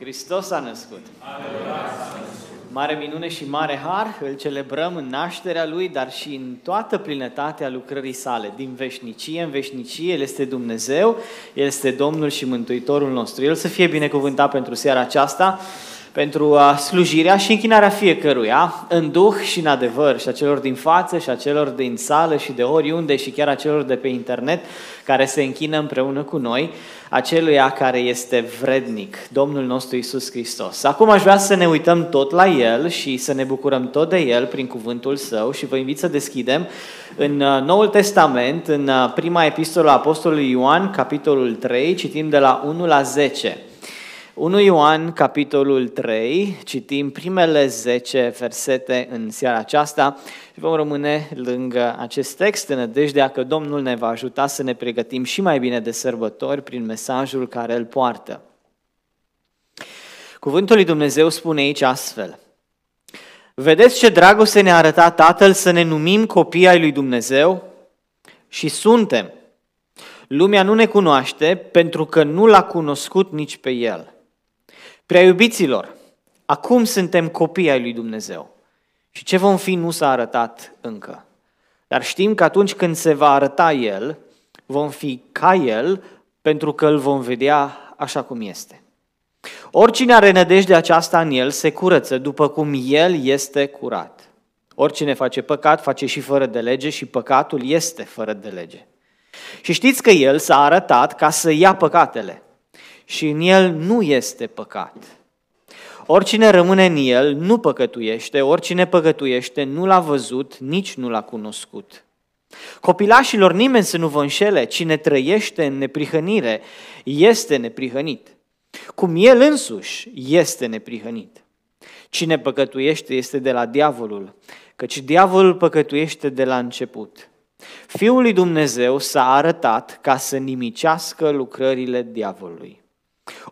Hristos a născut. Mare minune și mare har, îl celebrăm în nașterea Lui, dar și în toată plinătatea lucrării sale. Din veșnicie în veșnicie, El este Dumnezeu, El este Domnul și Mântuitorul nostru. El să fie binecuvântat pentru seara aceasta, pentru slujirea și închinarea fiecăruia, în duh și în adevăr, și a celor din față, și a celor din sală, și de oriunde, și chiar a celor de pe internet, care se închină împreună cu noi, aceluia care este vrednic, Domnul nostru Iisus Hristos. Acum aș vrea să ne uităm tot la El și să ne bucurăm tot de El prin cuvântul Său și vă invit să deschidem în Noul Testament, în prima epistolă a Apostolului Ioan, capitolul 3, citim de la 1 la 10. 1 Ioan, capitolul 3, citim primele 10 versete în seara aceasta și vom rămâne lângă acest text în nădejdea că Domnul ne va ajuta să ne pregătim și mai bine de sărbători prin mesajul care îl poartă. Cuvântul lui Dumnezeu spune aici astfel: Vedeți ce dragoste ne-a arătat Tatăl să ne numim copii ai lui Dumnezeu? Și suntem. Lumea nu ne cunoaște pentru că nu l-a cunoscut nici pe El. Prea iubiților, acum suntem copii ai lui Dumnezeu și ce vom fi nu s-a arătat încă. Dar știm că atunci când se va arăta El, vom fi ca El pentru că îl vom vedea așa cum este. Oricine are nădejdea aceasta în El se curăță după cum El este curat. Oricine face păcat, face și fără de lege și păcatul este fără de lege. Și știți că El s-a arătat ca să ia păcatele. Și în El nu este păcat. Oricine rămâne în El nu păcătuiește, oricine păcătuiește nu l-a văzut, nici nu l-a cunoscut. Copilașilor, nimeni să nu vă înșele, cine trăiește în neprihănire este neprihănit, cum El însuși este neprihănit. Cine păcătuiește este de la diavolul, căci diavolul păcătuiește de la început. Fiul lui Dumnezeu s-a arătat ca să nimicească lucrările diavolului.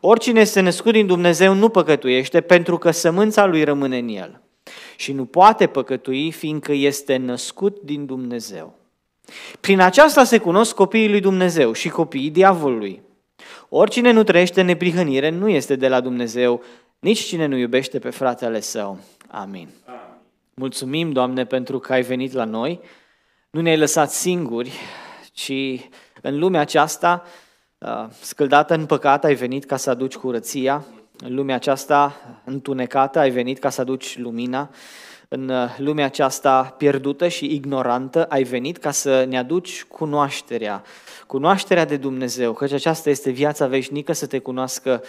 Oricine este născut din Dumnezeu nu păcătuiește, pentru că sămânța lui rămâne în el. Și nu poate păcătui, fiindcă este născut din Dumnezeu. Prin aceasta se cunosc copiii lui Dumnezeu și copiii diavolului. Oricine nu trăiește în neprihănire nu este de la Dumnezeu, nici cine nu iubește pe fratele său. Amin. Mulțumim, Doamne, pentru că ai venit la noi. Nu ne-ai lăsat singuri, ci în lumea aceasta, scăldată în păcat, ai venit ca să aduci curăția. În lumea aceasta întunecată ai venit ca să aduci lumina. În lumea aceasta pierdută și ignorantă ai venit ca să ne aduci cunoașterea. Cunoașterea de Dumnezeu, căci aceasta este viața veșnică, să te cunoască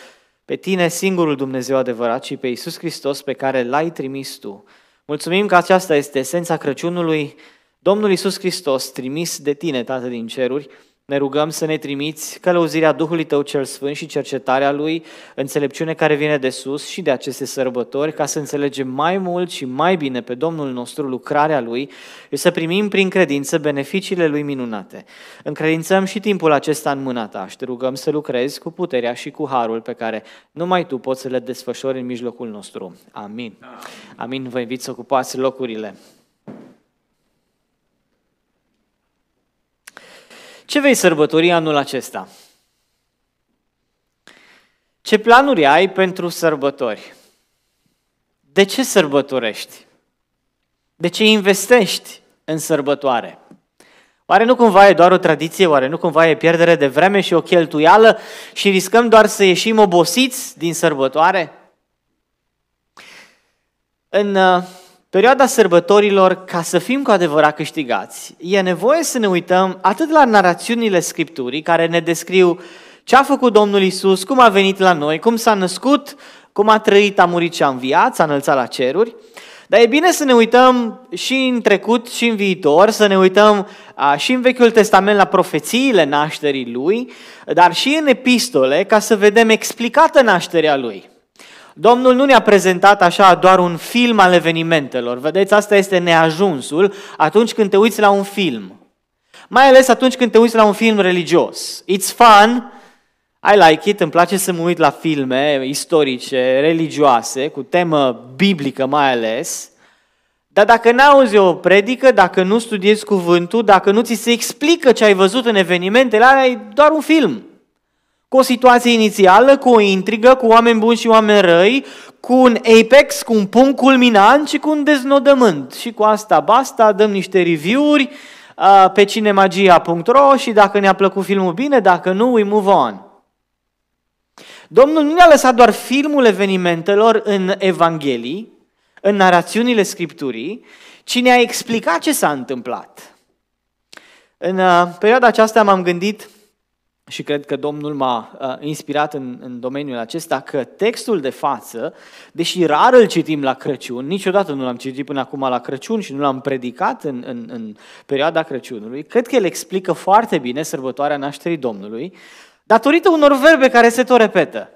pe tine, singurul Dumnezeu adevărat, și pe Iisus Hristos pe care l-ai trimis tu. Mulțumim că aceasta este esența Crăciunului, Domnul Iisus Hristos, trimis de tine, Tată din ceruri. Ne rugăm să ne trimiți călăuzirea Duhului Tău cel Sfânt și cercetarea Lui, înțelepciune care vine de sus și de aceste sărbători, ca să înțelegem mai mult și mai bine pe Domnul nostru, lucrarea Lui, și să primim prin credință beneficiile Lui minunate. Încredințăm și timpul acesta în mâna Ta și te rugăm să lucrezi cu puterea și cu harul pe care numai Tu poți să le desfășori în mijlocul nostru. Amin. Amin. Vă invit să ocupați locurile. Ce vei sărbători anul acesta? Ce planuri ai pentru sărbători? De ce sărbătorești? De ce investești în sărbătoare? Oare nu cumva e doar o tradiție? Oare nu cumva e pierdere de vreme și o cheltuială și riscăm doar să ieșim obosiți din sărbătoare? În perioada sărbătorilor, ca să fim cu adevărat câștigați, e nevoie să ne uităm atât la narațiunile Scripturii, care ne descriu ce a făcut Domnul Iisus, cum a venit la noi, cum s-a născut, cum a trăit, a murit și a înviat, s-a înălțat la ceruri, dar e bine să ne uităm și în trecut și în viitor, să ne uităm și în Vechiul Testament la profețiile nașterii Lui, dar și în epistole, ca să vedem explicată nașterea Lui. Domnul nu ne-a prezentat așa doar un film al evenimentelor. Vedeți, asta este neajunsul atunci când te uiți la un film. Mai ales atunci când te uiți la un film religios. It's fun, I like it, îmi place să mă uit la filme istorice, religioase, cu temă biblică mai ales. Dar dacă n-auzi o predică, dacă nu studiezi cuvântul, dacă nu ți se explică ce ai văzut în evenimentele alea, e doar un film. Cu o situație inițială, cu o intrigă, cu oameni buni și oameni răi, cu un apex, cu un punct culminant și cu un deznodământ. Și cu asta basta, dăm niște review-uri pe cinemagia.ro și dacă ne-a plăcut filmul, bine, dacă nu, we move on. Domnul nu ne-a lăsat doar filmul evenimentelor în Evanghelii, în narațiunile Scripturii, ci ne-a explicat ce s-a întâmplat. În perioada aceasta m-am gândit, și cred că Domnul m-a inspirat în domeniul acesta, că textul de față, deși rar îl citim la Crăciun, niciodată nu l-am citit până acum la Crăciun și nu l-am predicat în perioada Crăciunului, cred că el explică foarte bine sărbătoarea nașterii Domnului, datorită unor verbe care se tot repetă.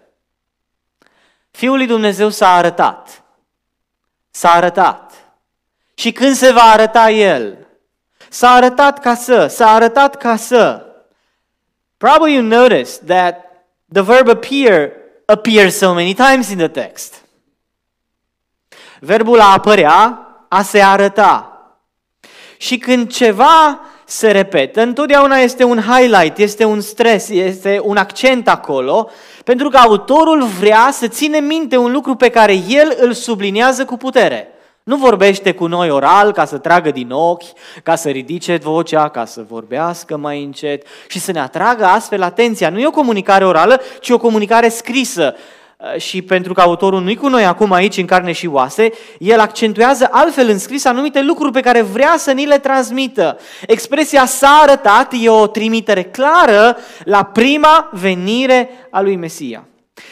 Fiul lui Dumnezeu s-a arătat. S-a arătat. Și când se va arăta El? S-a arătat ca să, s-a arătat ca să. Probably you noticed that the verb appears so many times in the text. Verbul a apărea, a se arăta. Și când ceva se repetă, întotdeauna este un highlight, este un stress, este un accent acolo, pentru că autorul vrea să ține minte un lucru pe care el îl subliniază cu putere. Nu vorbește cu noi oral ca să tragă din ochi, ca să ridice vocea, ca să vorbească mai încet și să ne atragă astfel atenția. Nu e o comunicare orală, ci o comunicare scrisă. Și pentru că autorul nu-i cu noi acum aici în carne și oase, el accentuează altfel în scris anumite lucruri pe care vrea să ni le transmită. Expresia s-a arătat e o trimitere clară la prima venire a lui Mesia.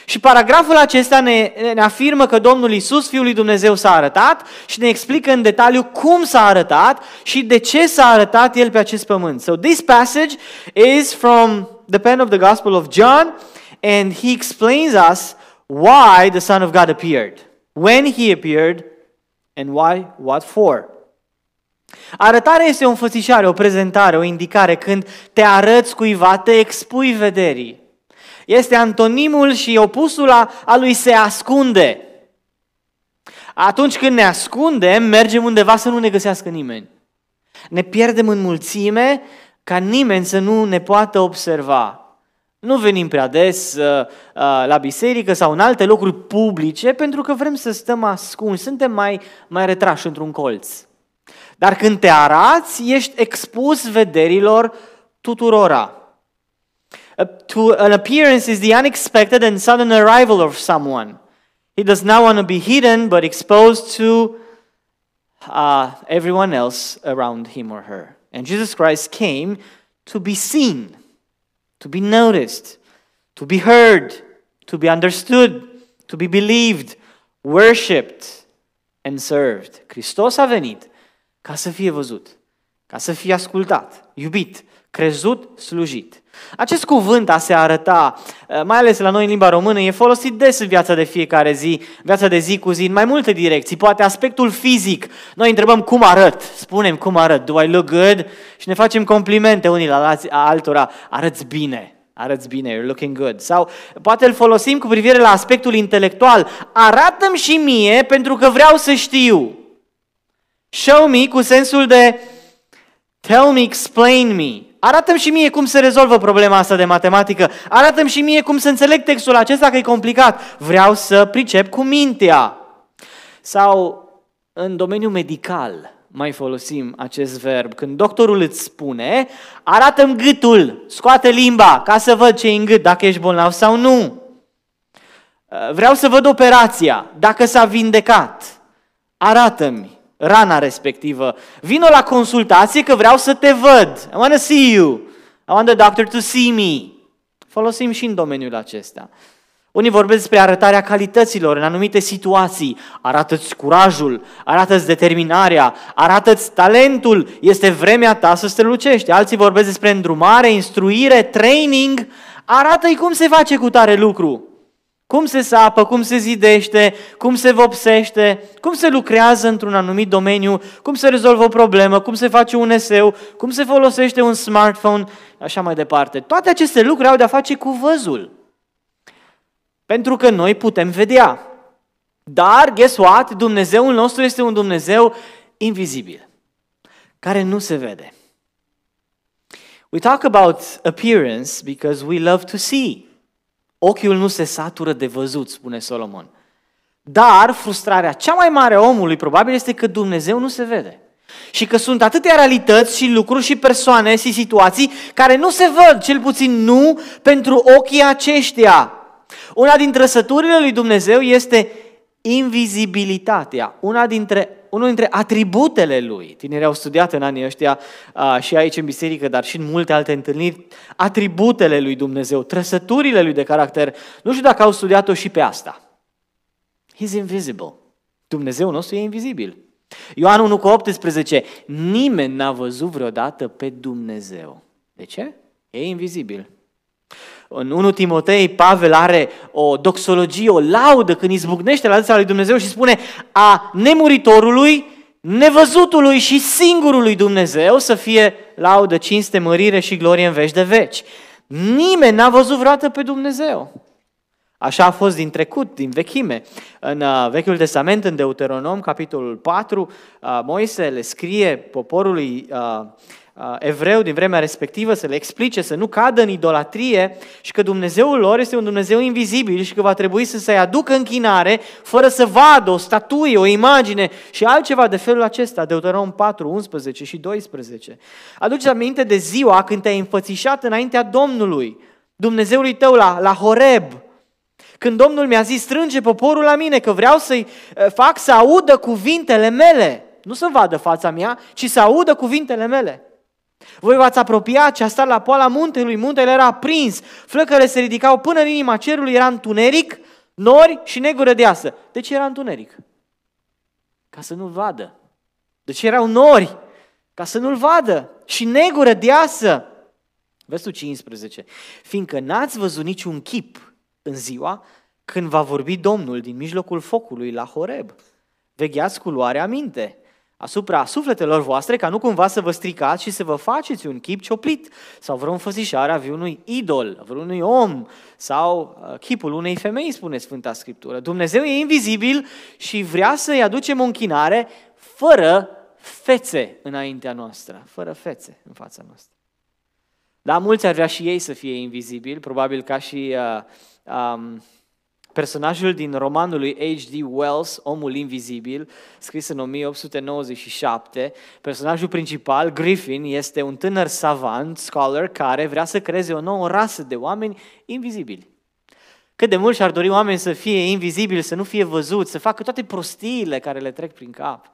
Și paragraful acesta ne afirmă că Domnul Iisus, Fiul lui Dumnezeu, s-a arătat și ne explică în detaliu cum s-a arătat și de ce s-a arătat El pe acest pământ. So this passage is from the pen of the Gospel of John and he explains us why the Son of God appeared, when he appeared and why, what for. Arătarea este o înfățișare, o prezentare, o indicare. Când te arăți cuiva, te expui vederii. Este antonimul și opusul a lui se ascunde. Atunci când ne ascundem, mergem undeva să nu ne găsească nimeni. Ne pierdem în mulțime ca nimeni să nu ne poată observa. Nu venim prea des la biserică sau în alte locuri publice pentru că vrem să stăm ascunși, suntem mai retrași într-un colț. Dar când te arăți, ești expus vederilor tuturora. An appearance is the unexpected and sudden arrival of someone. He does not want to be hidden, but exposed to everyone else around him or her. And Jesus Christ came to be seen, to be noticed, to be heard, to be understood, to be believed, worshipped and served. Hristos a venit ca să fie văzut, ca să fie ascultat, iubit, crezut, slujit. Acest cuvânt, a se arăta, mai ales la noi în limba română, e folosit des în viața de fiecare zi, viața de zi cu zi, în mai multe direcții. Poate aspectul fizic. Noi întrebăm cum arăt, spunem cum arăt, do I look good? Și ne facem complimente unii la altora, arăți bine, you're looking good. Sau poate îl folosim cu privire la aspectul intelectual, arată-mi și mie pentru că vreau să știu. Show me cu sensul de tell me, explain me. Arată-mi și mie cum se rezolvă problema asta de matematică. Arată-mi și mie cum să înțeleg textul acesta, că e complicat. Vreau să pricep cu mintea. Sau în domeniul medical mai folosim acest verb. Când doctorul îți spune, arată-mi gâtul, scoate limba, ca să văd ce-i în gât, dacă ești bolnav sau nu. Vreau să văd operația, dacă s-a vindecat. Arată-mi rana respectivă. Vino la consultație că vreau să te văd. I want to see you. I want the doctor to see me. Folosim și în domeniul acesta. Unii vorbesc despre arătarea calităților în anumite situații. Arată-ți curajul, arată-ți determinarea, arată-ți talentul. Este vremea ta să strălucești. Alții vorbesc despre îndrumare, instruire, training. Arată-i cum se face cu tare lucru. Cum se sapă, cum se zidește, cum se vopsește, cum se lucrează într-un anumit domeniu, cum se rezolvă o problemă, cum se face un eseu, cum se folosește un smartphone, așa mai departe. Toate aceste lucruri au de-a face cu văzul. Pentru că noi putem vedea. Dar, guess what? Dumnezeul nostru este un Dumnezeu invizibil, care nu se vede. We talk about appearance because we love to see. Ochiul nu se satură de văzut, spune Solomon. Dar frustrarea cea mai mare a omului probabil este că Dumnezeu nu se vede. Și că sunt atâtea realități și lucruri și persoane și situații care nu se văd, cel puțin nu pentru ochii aceștia. Una din trăsăturile lui Dumnezeu este invizibilitatea, unul dintre atributele lui. Tinerii au studiat în anii ăștia și aici în biserică, dar și în multe alte întâlniri, atributele lui Dumnezeu, trăsăturile lui de caracter. Nu știu dacă au studiat-o și pe asta. He's invisible. Dumnezeu nostru e invizibil. Ioan 1,18. Nimeni n-a văzut vreodată pe Dumnezeu. De ce? E invizibil. În 1 Timotei, Pavel are o doxologie, o laudă când izbucnește la adresa lui Dumnezeu și spune: a nemuritorului, nevăzutului și singurului Dumnezeu să fie laudă, cinste, mărire și glorie în veci de veci. Nimeni n-a văzut vreodată pe Dumnezeu. Așa a fost din trecut, din vechime. În Vechiul Testament, în Deuteronom, capitolul 4, Moise le scrie poporului evreu din vremea respectivă să le explice să nu cadă în idolatrie și că Dumnezeul lor este un Dumnezeu invizibil și că va trebui să se aducă în chinare fără să vadă o statuie, o imagine și altceva de felul acesta. Deuteronom 4, 11 și 12. Aduceți aminte de ziua când te-ai înfățișat înaintea Domnului, Dumnezeului tău, la Horeb. Când Domnul mi-a zis: strânge poporul la mine, că vreau să-i fac să audă cuvintele mele. Nu să vadă fața mea, ci să audă cuvintele mele. Voi v-ați apropiat și a stat la poala muntelui, muntele era aprins, flăcările se ridicau până în inima cerului, era întuneric, nori și negură de asă. De ce era întuneric? Ca să nu vadă. De ce erau nori? Ca să nu-l vadă. Și negură de asă. Versul 15. Fiindcă n-ați văzut niciun chip în ziua când va vorbi Domnul din mijlocul focului la Horeb. Vegheați cu luare aminte asupra sufletelor voastre, ca nu cumva să vă stricați și să vă faceți un chip cioplit sau vreo înfățișare a vreunui idol, vreunui om sau chipul unei femei, spune Sfânta Scriptură. Dumnezeu e invizibil și vrea să-i aducem o închinare fără fețe înaintea noastră, fără fețe în fața noastră. Dar mulți ar vrea și ei să fie invizibili, probabil ca și personajul din romanul lui H.G. Wells, Omul Invizibil, scris în 1897, personajul principal, Griffin, este un tânăr savant, scholar, care vrea să creeze o nouă rasă de oameni invizibili. Cât de mult și-ar dori oameni să fie invizibili, să nu fie văzuți, să facă toate prostiile care le trec prin cap,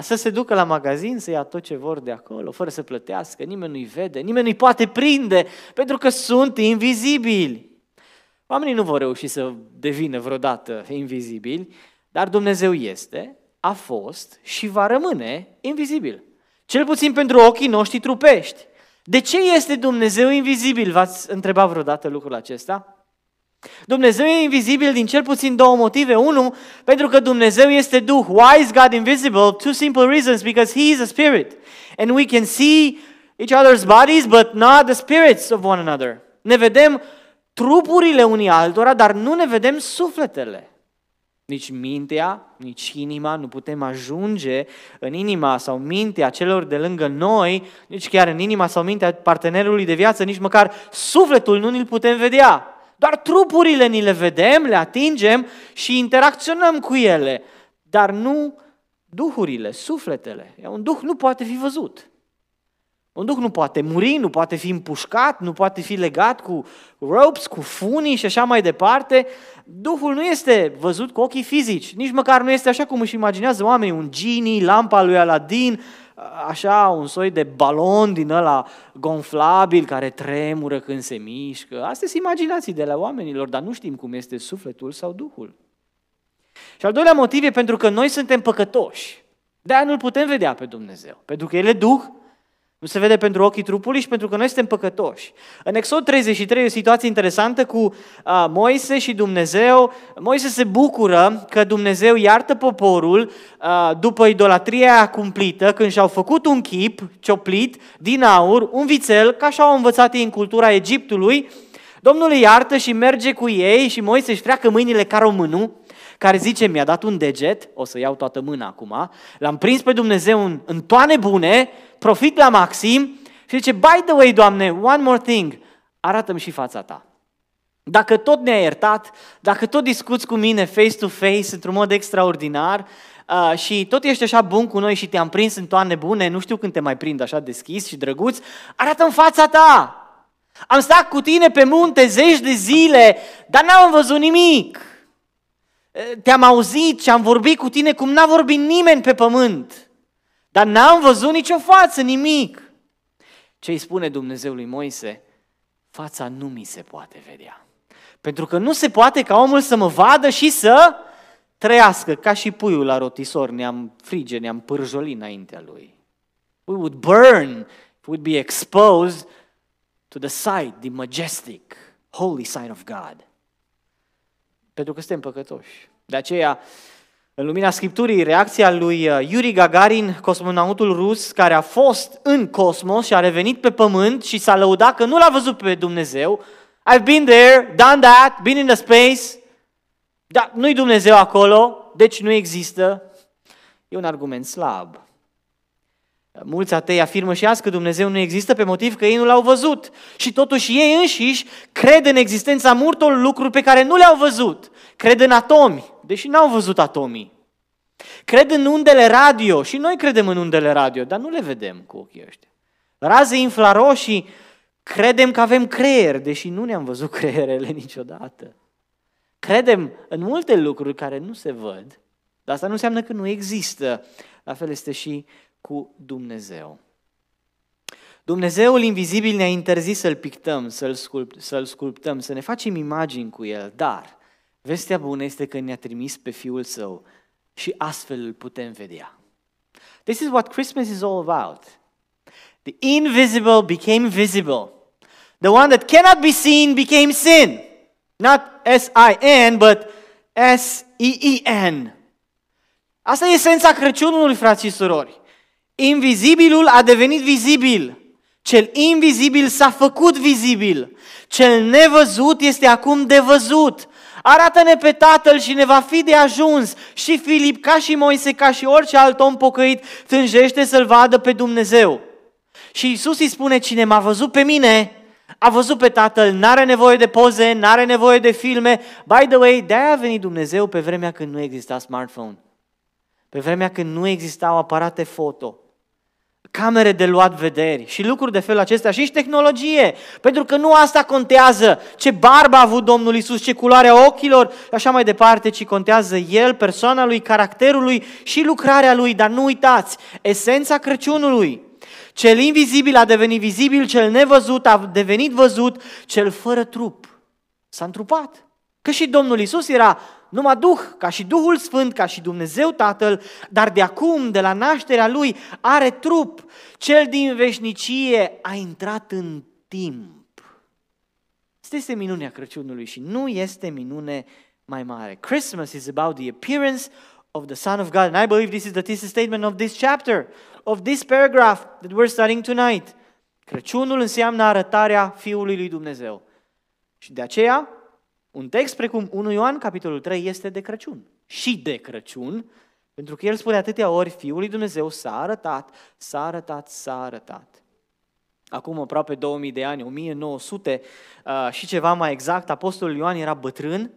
să se ducă la magazin, să ia tot ce vor de acolo, fără să plătească, nimeni nu-i vede, nimeni nu-i poate prinde, pentru că sunt invizibili. Oamenii nu vor reuși să devină vreodată invizibili, dar Dumnezeu este, a fost și va rămâne invizibil. Cel puțin pentru ochii noștri trupești. De ce este Dumnezeu invizibil? V-ați întrebat vreodată lucrul acesta? Dumnezeu e invizibil din cel puțin două motive. Unu, pentru că Dumnezeu este Duh. Why is God invisible? Two simple reasons. Because He is a spirit. And we can see each other's bodies, but not the spirits of one another. Ne vedem trupurile unii altora, dar nu ne vedem sufletele. Nici mintea, nici inima, nu putem ajunge în inima sau mintea celor de lângă noi, nici chiar în inima sau mintea partenerului de viață, nici măcar sufletul nu ni-l putem vedea. Doar trupurile ni le vedem, le atingem și interacționăm cu ele, dar nu duhurile, sufletele. Un duh nu poate fi văzut. Un duh nu poate muri, nu poate fi împușcat, nu poate fi legat cu ropes, cu funii și așa mai departe. Duhul nu este văzut cu ochii fizici, nici măcar nu este așa cum își imaginează oamenii, un genie, lampa lui Aladin, așa un soi de balon din ăla gonflabil care tremură când se mișcă. Astea sunt imaginații de la oamenilor, dar nu știm cum este sufletul sau duhul. Și al doilea motiv e pentru că noi suntem păcătoși. De-aia nu-L putem vedea pe Dumnezeu, pentru că El e Duh. Nu se vede pentru ochii trupului și pentru că noi suntem păcătoși. În Exod 33 e o situație interesantă cu Moise și Dumnezeu. Moise se bucură că Dumnezeu iartă poporul după idolatria cumplită, când și-au făcut un chip cioplit din aur, un vițel, ca așa au învățat ei în cultura Egiptului. Domnul îi iartă și merge cu ei și Moise își freacă mâinile ca românul, care zice: mi-a dat un deget, o să iau toată mâna acum, l-am prins pe Dumnezeu în toane bune, profit la maxim, și zice: by the way, Doamne, one more thing, arată-mi și fața ta. Dacă tot ne-ai iertat, dacă tot discuți cu mine face-to-face într-un mod extraordinar și tot ești așa bun cu noi și te-am prins în toane bune, nu știu când te mai prind așa deschis și drăguț, arată în fața ta! Am stat cu tine pe munte zeci de zile, dar n-am văzut nimic! Te-am auzit și am vorbit cu tine cum n-a vorbit nimeni pe pământ, dar n-am văzut nicio față, nimic! Ce îi spune Dumnezeu lui Moise? Fața nu mi se poate vedea. Pentru că nu se poate ca omul să mă vadă și să trăiască, ca și puiul la rotisor, ne-am frige, ne-am pârjoli înaintea lui. We would burn, we would be exposed to the sight, the majestic, holy sight of God. Pentru că suntem păcătoși. De aceea, în lumina Scripturii, reacția lui Yuri Gagarin, cosmonautul rus, care a fost în cosmos și a revenit pe pământ și s-a lăudat că nu l-a văzut pe Dumnezeu. I've been there, done that, been in the space. Dar nu-i Dumnezeu acolo, deci nu există. E un argument slab. Mulți atei afirmă și azi că Dumnezeu nu există pe motiv că ei nu l-au văzut. Și totuși ei înșiși cred în existența multor lucruri pe care nu le-au văzut. Cred în atomi, deși n-au văzut atomii. Cred în undele radio și noi credem în undele radio, dar nu le vedem cu ochii ăștia. Raze infraroșii, credem că avem creier, deși nu ne-am văzut creierele niciodată. Credem în multe lucruri care nu se văd, dar asta nu înseamnă că nu există. La fel este și cu Dumnezeu. Dumnezeul invizibil ne-a interzis să-L pictăm, să-L sculptăm, să ne facem imagini cu El, dar vestea bună este că ne-a trimis pe Fiul Său și astfel îl putem vedea. This is what Christmas is all about. The invisible became visible. The one that cannot be seen became sin. Not S-I-N, but S-E-E-N. Asta e esența Crăciunului, frați și surori. Invizibilul a devenit vizibil. Cel invizibil s-a făcut vizibil. Cel nevăzut este acum de văzut. Arată-ne pe Tatăl și ne va fi de ajuns. Și Filip, ca și Moise, ca și orice alt om pocăit, tânjește să-L vadă pe Dumnezeu. Și Iisus îi spune, cine m-a văzut pe mine, a văzut pe Tatăl, n-are nevoie de poze, n-are nevoie de filme. By the way, de-aia a venit Dumnezeu pe vremea când nu exista smartphone. Pe vremea când nu existau aparate foto, camere de luat vederi și lucruri de felul acesta și nici tehnologie. Pentru că nu asta contează ce barbă a avut Domnul Iisus, ce culoare a ochilor și așa mai departe, ci contează El, persoana Lui, caracterul Lui și lucrarea Lui. Dar nu uitați, esența Crăciunului. Cel invizibil a devenit vizibil, cel nevăzut a devenit văzut, cel fără trup s-a întrupat. Că și Domnul Iisus era numai Duh, ca și Duhul Sfânt, ca și Dumnezeu Tatăl, dar de acum, de la nașterea Lui, are trup. Cel din veșnicie a intrat în timp. Asta este minunea Crăciunului și nu este minune mai mare. Christmas is about the appearance of the Son of God. And I believe this is the thesis statement of this chapter, of this paragraph that we're studying tonight. Crăciunul înseamnă arătarea Fiului lui Dumnezeu. Și de aceea, un text precum 1 Ioan, capitolul 3, este de Crăciun. Și de Crăciun, pentru că el spune atâtea ori, Fiul lui Dumnezeu s-a arătat, s-a arătat, s-a arătat. Acum aproape 2000 de ani, 1900 și ceva mai exact, apostolul Ioan era bătrân,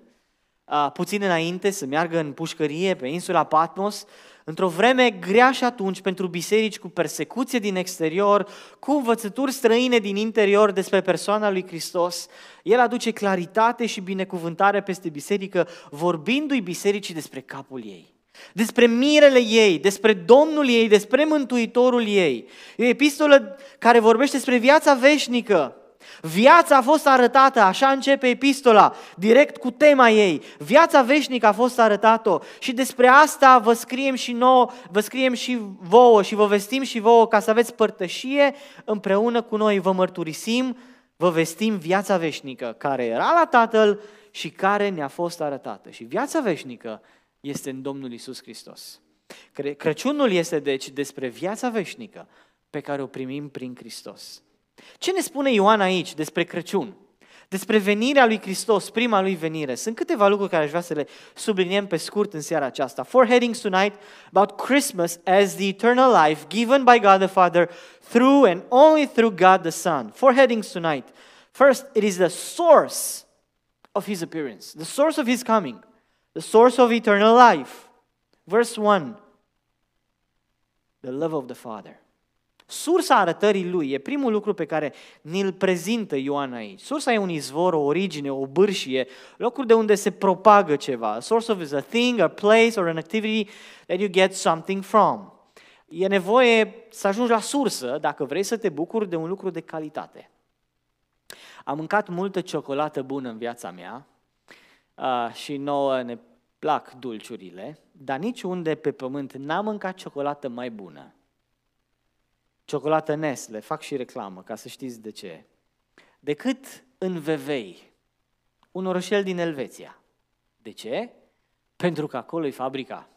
puțin înainte să meargă în pușcărie pe insula Patmos, într-o vreme grea și atunci pentru biserici, cu persecuție din exterior, cu învățături străine din interior despre persoana lui Hristos. El aduce claritate și binecuvântare peste biserică, vorbindu-i bisericii despre capul ei, despre mirele ei, despre Domnul ei, despre Mântuitorul ei. E o epistolă care vorbește despre viața veșnică. Viața a fost arătată, așa începe epistola, direct cu tema ei. Viața veșnică a fost arătată și despre asta vă scriem și nouă, vă scriem și vouă și vă vestim și vouă ca să aveți părtășie împreună cu noi. Vă mărturisim, vă vestim viața veșnică care era la Tatăl și care ne-a fost arătată. Și viața veșnică este în Domnul Iisus Hristos. Crăciunul este deci despre viața veșnică pe care o primim prin Hristos. Ce ne spune Ioan aici despre Crăciun? Despre venirea lui Hristos, prima lui venire. Sunt câteva lucruri care aș vrea să le subliniem pe scurt în seara aceasta. Four headings tonight about Christmas as the eternal life given by God the Father through and only through God the Son. Four headings tonight. First, it is the source of his appearance, the source of his coming, the source of eternal life. Verse 1. The love of the Father. Sursa arătării lui e primul lucru pe care ni-l prezintă Ioan aici. Sursa e un izvor, o origine, o bârșie, locul de unde se propagă ceva. A source of is a thing, a place or an activity that you get something from. E nevoie să ajungi la sursă dacă vrei să te bucuri de un lucru de calitate. Am mâncat multă ciocolată bună în viața mea și nouă ne plac dulciurile, dar niciunde pe pământ n-am mâncat ciocolată mai bună. Ciocolată Nestle, fac și reclamă, ca să știți de ce. Decât în Vevey, un orășel din Elveția. De ce? Pentru că acolo e fabrica.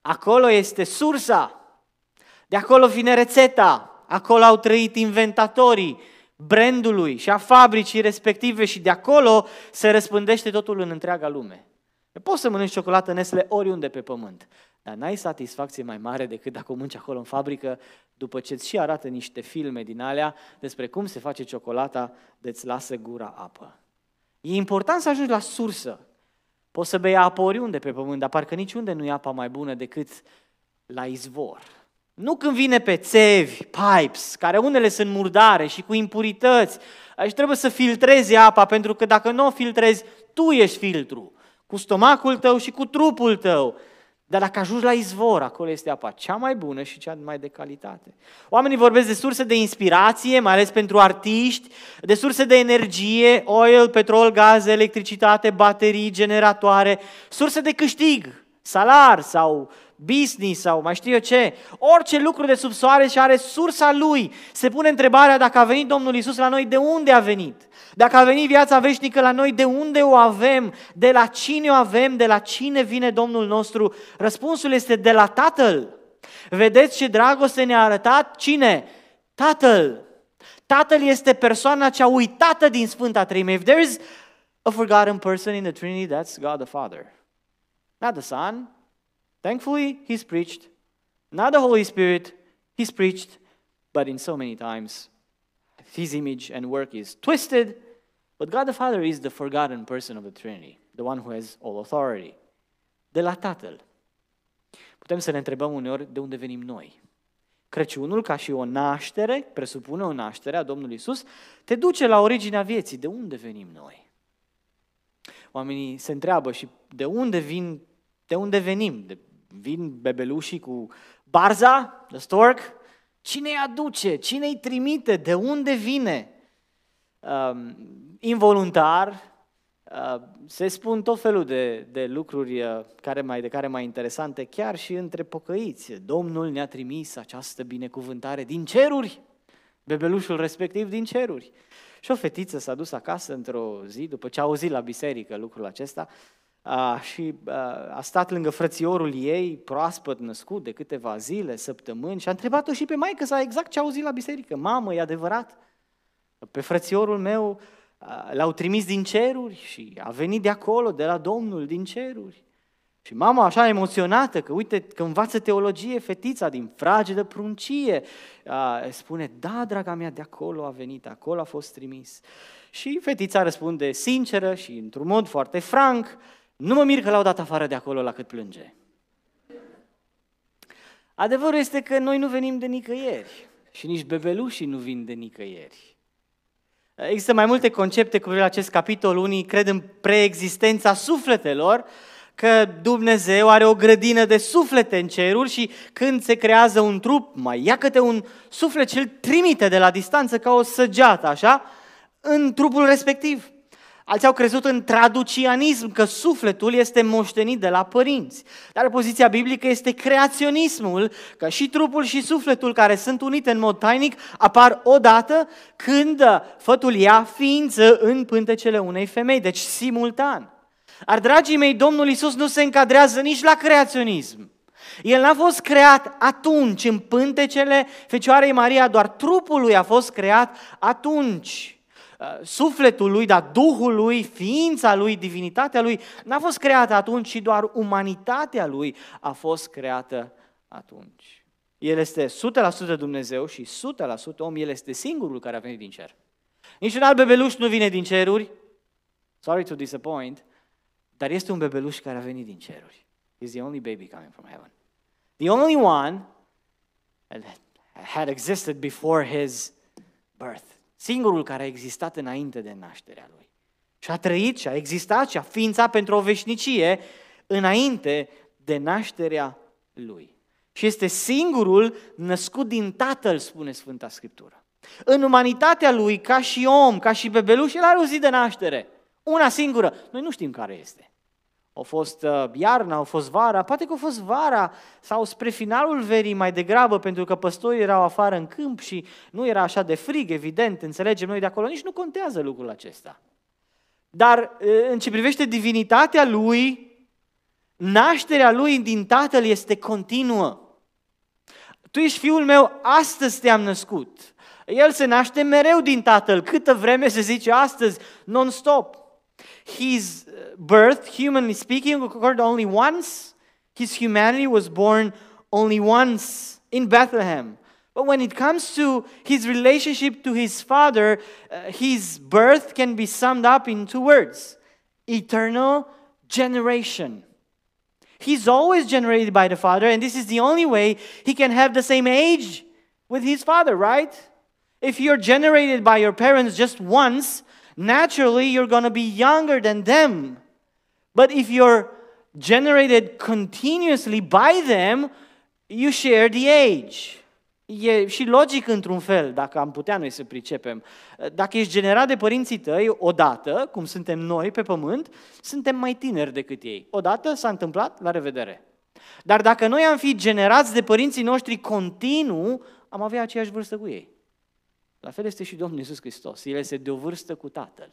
Acolo este sursa. De acolo vine rețeta. Acolo au trăit inventatorii brandului și a fabricii respective și de acolo se răspândește totul în întreaga lume. Poți să mănânci ciocolată Nestle oriunde pe pământ, dar n-ai satisfacție mai mare decât dacă o mânci acolo în fabrică, după ce îți și arată niște filme din alea despre cum se face ciocolata de-ți lasă gura apă. E important să ajungi la sursă. Poți să bei apă oriunde pe pământ, dar parcă niciunde nu e apa mai bună decât la izvor. Nu când vine pe țevi, pipes, care unele sunt murdare și cu impurități. Aici trebuie să filtrezi apa, pentru că dacă nu o filtrezi, tu ești filtru. Cu stomacul tău și cu trupul tău. Dar dacă ajungi la izvor, acolo este apa cea mai bună și cea mai de calitate. Oamenii vorbesc de surse de inspirație, mai ales pentru artiști, de surse de energie, oil, petrol, gaze, electricitate, baterii, generatoare, surse de câștig, salar sau business sau mai știu eu ce. Orice lucru de sub soare și are sursa lui. Se pune întrebarea dacă a venit Domnul Iisus la noi, de unde a venit? Dacă a venit viața veșnică la noi, de unde o avem? De la cine o avem? De la cine vine Domnul nostru? Răspunsul este de la Tatăl. Vedeți ce dragoste ne-a arătat? Cine? Tatăl. Tatăl este persoana cea uitată din Sfânta Treime. If there is a forgotten person in the Trinity, that's God the Father. Not the Son. Thankfully, he's preached. Not the Holy Spirit, he's preached, but in so many times, his image and work is twisted. But God the Father is the forgotten person of the Trinity, the one who has all authority. De la Tatăl. Putem să ne întrebăm uneori de unde venim noi. Crăciunul, ca și o naștere, presupune o naștere a Domnului Iisus, te duce la originea vieții. De unde venim noi? Oamenii se întreabă și de unde venim? Vin bebelușii cu barza, the stork? Cine îi aduce? Cine îi trimite? De unde vine? Involuntar, se spun tot felul de lucruri care mai interesante, chiar și între pocăiți. Domnul ne-a trimis această binecuvântare din ceruri, bebelușul respectiv din ceruri. Și o fetiță s-a dus acasă într-o zi, după ce a auzit la biserică lucrul acesta, și a stat lângă frățiorul ei, proaspăt născut de câteva zile, săptămâni, și a întrebat-o și pe maică sa exact ce a auzit la biserică. Mamă, e adevărat? Pe frățiorul meu l-au trimis din ceruri și a venit de acolo, de la Domnul, din ceruri. Și mama așa emoționată că uite că învață teologie fetița din fragedă pruncie. Spune, da, draga mea, de acolo a venit, acolo a fost trimis. Și fetița răspunde sinceră și într-un mod foarte franc, nu mă mir că l-au dat afară de acolo la cât plânge. Adevărul este că noi nu venim de nicăieri și nici bebelușii nu vin de nicăieri. Există mai multe concepte cu privire la acest capitol. Unii cred în preexistența sufletelor, că Dumnezeu are o grădină de suflete în ceruri și când se creează un trup, mai ia câte un suflet și îl trimite de la distanță ca o săgeată, așa, în trupul respectiv. Alții au crezut în traducianism, că sufletul este moștenit de la părinți. Dar poziția biblică este creaționismul, că și trupul și sufletul care sunt unite în mod tainic apar odată când fătul ia ființă în pântecele unei femei, deci simultan. Dar, dragii mei, Domnul Iisus nu se încadrează nici la creaționism. El n-a fost creat atunci, în pântecele Fecioarei Maria, doar trupul lui a fost creat atunci. Sufletul lui, dar Duhul lui, ființa lui, divinitatea lui n-a fost creată atunci, ci doar umanitatea lui a fost creată atunci. El este 100% Dumnezeu și 100% om, el este singurul care a venit din cer. Niciun alt bebeluș nu vine din ceruri, Sorry to disappoint, dar este un bebeluș care a venit din ceruri. He's the only baby coming from heaven. The only one that had existed before his birth. Singurul care a existat înainte de nașterea lui. Și a trăit și a existat și a ființat pentru o veșnicie înainte de nașterea lui. Și este singurul născut din Tatăl, spune Sfânta Scriptură. În umanitatea lui, ca și om, ca și bebeluș, el are o zi de naștere. Una singură. Noi nu știm care este. Au fost iarna, au fost vara, poate că au fost vara sau spre finalul verii mai degrabă, pentru că păstorii erau afară în câmp și nu era așa de frig, evident, înțelegem noi de acolo, nici nu contează lucrul acesta. Dar în ce privește divinitatea lui, nașterea lui din Tatăl este continuă. Tu ești fiul meu, astăzi te-am născut. El se naște mereu din Tatăl, câtă vreme se zice astăzi, non-stop. His birth, humanly speaking, occurred only once. His humanity was born only once in Bethlehem. But when it comes to his relationship to his Father, his birth can be summed up in two words: eternal generation. He's always generated by the Father, and this is the only way he can have the same age with his Father, right? If you're generated by your parents just once, naturally, you're going to be younger than them. But if you're generated continuously by them, you share the age. E și logic într-un fel, dacă am putea noi să pricepem. Dacă ești generat de părinții tăi odată, cum suntem noi pe pământ, suntem mai tineri decât ei. Odată s-a întâmplat, la revedere. Dar dacă noi am fi generați de părinții noștri continuu, am avea aceeași vârstă cu ei. La fel este și Domnul Iisus Hristos. El este de o vârstă cu Tatăl.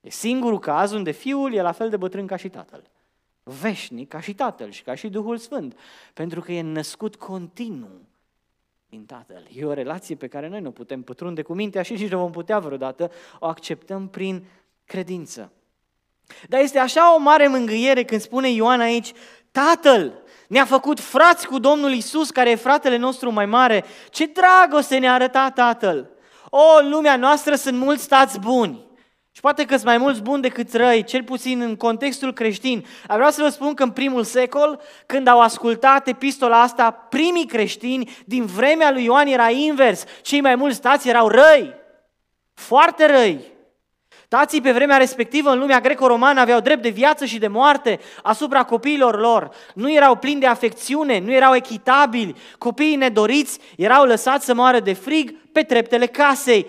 E singurul caz unde Fiul e la fel de bătrân ca și Tatăl. Veșnic ca și Tatăl și ca și Duhul Sfânt. Pentru că e născut continuu din Tatăl. E o relație pe care noi nu putem pătrunde cu mintea și nici nu vom putea vreodată. O acceptăm prin credință. Dar este așa o mare mângâiere când spune Ioan aici, Tatăl ne-a făcut frați cu Domnul Iisus, care e fratele nostru mai mare. Ce dragoste ne-a arătat Tatăl! O, în lumea noastră sunt mulți tați buni. Și poate că sunt mai mulți buni decât răi, cel puțin în contextul creștin. Vreau să vă spun că în primul secol, când au ascultat epistola asta, primii creștini din vremea lui Ioan era invers. Cei mai mulți tați erau răi, foarte răi. Tații pe vremea respectivă în lumea greco-romană aveau drept de viață și de moarte asupra copiilor lor. Nu erau plini de afecțiune, nu erau echitabili. Copiii nedoriți erau lăsați să moară de frig pe treptele casei,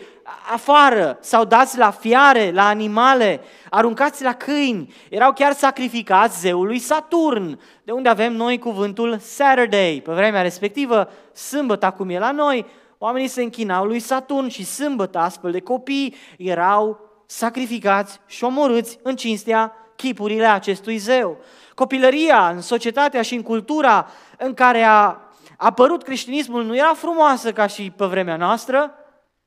afară, sau dați la fiare, la animale, aruncați la câini. Erau chiar sacrificați zeului Saturn, de unde avem noi cuvântul Saturday. Pe vremea respectivă, sâmbăta cum e la noi, oamenii se închinau lui Saturn și sâmbăta astfel de copii erau sacrificați și omorâți în cinstea chipurile acestui zeu. Copilăria în societatea și în cultura în care a apărut creștinismul nu era frumoasă ca și pe vremea noastră,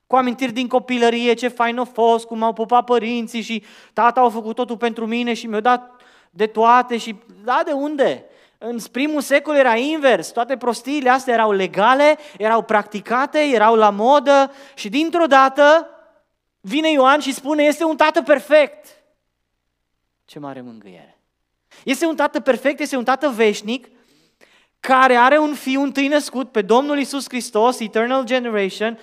cu amintiri din copilărie, ce fain a fost, cum m-au pupat părinții și tata a făcut totul pentru mine și mi-a dat de toate și da, de unde? În primul secol era invers, toate prostiile astea erau legale, erau practicate, erau la modă și dintr-o dată vine Ioan și spune, este un tată perfect. Ce mare mângâiere! Este un tată perfect, este un tată veșnic, care are un fiu întâi născut pe Domnul Iisus Hristos, eternal generation,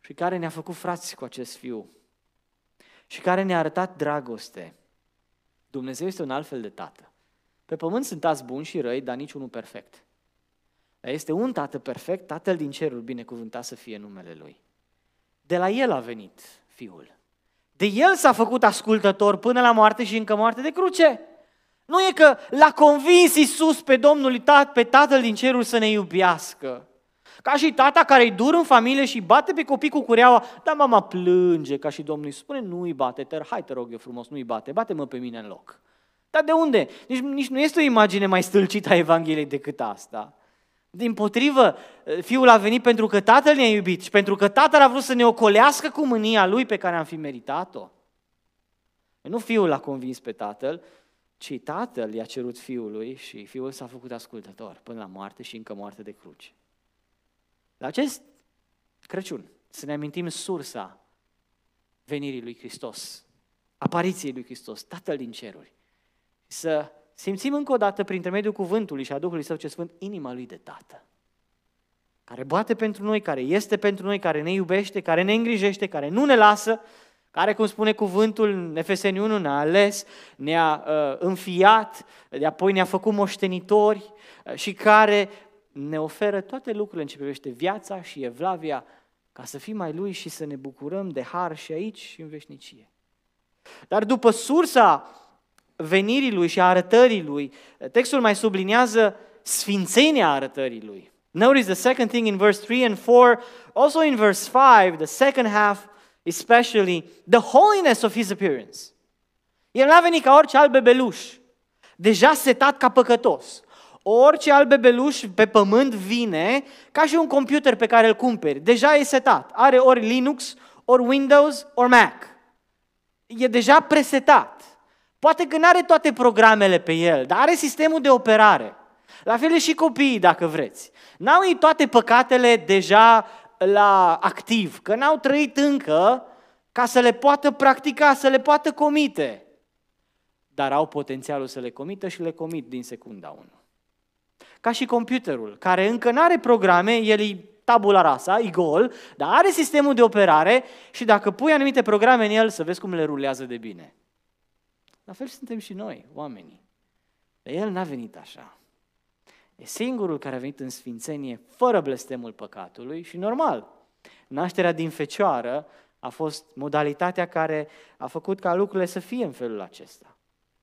și care ne-a făcut frați cu acest fiu. Și care ne-a arătat dragoste. Dumnezeu este un alt fel de tată. Pe pământ sunt tați buni și răi, dar niciunul perfect. Dar este un tată perfect, Tatăl din cerul, binecuvântat să fie numele Lui. De la El a venit Fiul. De El s-a făcut ascultător până la moarte și încă moarte de cruce. Nu e că l-a convins Iisus pe Domnul, pe Tatăl din cerul să ne iubească. Ca și tata care-i dur în familie și bate pe copii cu cureaua, dar mama plânge, ca și Domnul Iisus spune, nu-i bate, hai te rog eu frumos, nu-i bate, bate-mă pe mine în loc. Dar de unde? Nici nu este o imagine mai stâlcită a Evangheliei decât asta. Dimpotrivă, Fiul a venit pentru că Tatăl ne-a iubit și pentru că Tatăl a vrut să ne ocolească cu mânia Lui pe care am fi meritat-o. Nu Fiul l-a convins pe Tatăl, ci Tatăl i-a cerut Fiului și Fiul s-a făcut ascultător până la moarte și încă moarte de cruce. La acest Crăciun să ne amintim sursa venirii lui Hristos, apariției lui Hristos, Tatăl din ceruri. Să simțim încă o dată, prin intermediul cuvântului și a Duhului Său ce Sfânt, inima lui de Tată, care bate pentru noi, care este pentru noi, care ne iubește, care ne îngrijește, care nu ne lasă, care, cum spune cuvântul în Efeseni 1, ne-a ales, ne-a înfiat, de apoi ne-a făcut moștenitori și care ne oferă toate lucrurile în ce privește viața și evlavia, ca să fim mai Lui și să ne bucurăm de har și aici și în veșnicie. Dar după sursa venirii Lui și a arătării Lui, textul mai subliniază sfințenia arătării Lui. Notice the second thing in verse 3 and 4, also in verse 5, the second half, especially the holiness of His appearance. El n-a venit ca orice alt bebeluș, deja setat ca păcătos. Orice alt bebeluș pe pământ vine ca și un computer pe care îl cumperi. Deja e setat. Are ori Linux, ori Windows, ori Mac. E deja presetat. Poate că nu are toate programele pe el, dar are sistemul de operare. La fel și copiii, dacă vreți. N-au ei toate păcatele deja la activ, că n-au trăit încă ca să le poată practica, să le poată comite. Dar au potențialul să le comită și le comit din secunda 1. Ca și computerul, care încă nu are programe, el e tabula rasa, e gol, dar are sistemul de operare și dacă pui anumite programe în el, să vezi cum le rulează de bine. La fel suntem și noi, oamenii. Dar el n-a venit așa. E singurul care a venit în sfințenie fără blestemul păcatului și normal. Nașterea din fecioară a fost modalitatea care a făcut ca lucrurile să fie în felul acesta.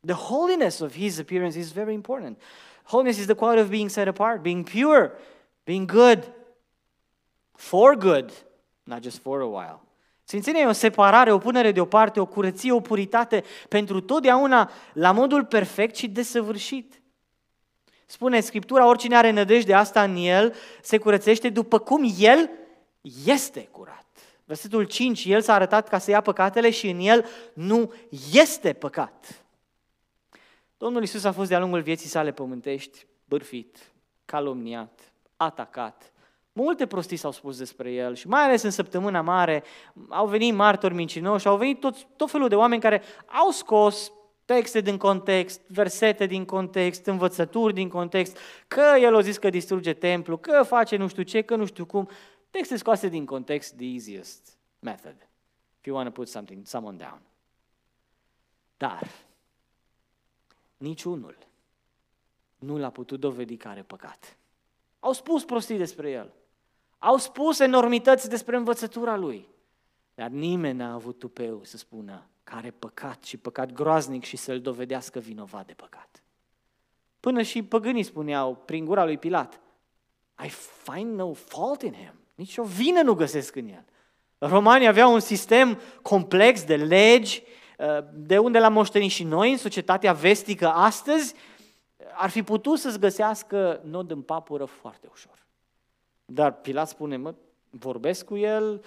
The holiness of His appearance is very important. Holiness is the quality of being set apart, being pure, being good, for good, not just for a while. Sfințenia e o separare, o punere deoparte, o curăție, o puritate pentru totdeauna la modul perfect și desăvârșit. Spune Scriptura, oricine are nădejde asta în el, se curățește după cum el este curat. Versetul 5, el s-a arătat ca să ia păcatele și în el nu este păcat. Domnul Iisus a fost de-a lungul vieții sale pământești, bârfit, calomniat, atacat. Multe prostii s-au spus despre el și mai ales în săptămâna mare au venit martori mincinoși, au venit tot felul de oameni care au scos texte din context, versete din context, învățături din context, că el a zis că distruge templul, că face nu știu ce, că nu știu cum. Texte scoase din context, the easiest method. If you want to put someone down. Dar niciunul nu l-a putut dovedi că are păcat. Au spus prostii despre el. Au spus enormități despre învățătura lui. Dar nimeni n-a avut tupeu să spună că are păcat și păcat groaznic și să-l dovedească vinovat de păcat. Până și păgânii spuneau prin gura lui Pilat, I find no fault in him. Nici o vină nu găsesc în el. Romanii aveau un sistem complex de legi, de unde l-am moștenit și noi în societatea vestică astăzi, ar fi putut să-ți găsească nod în papură foarte ușor. Dar Pilat spune, vorbesc cu el,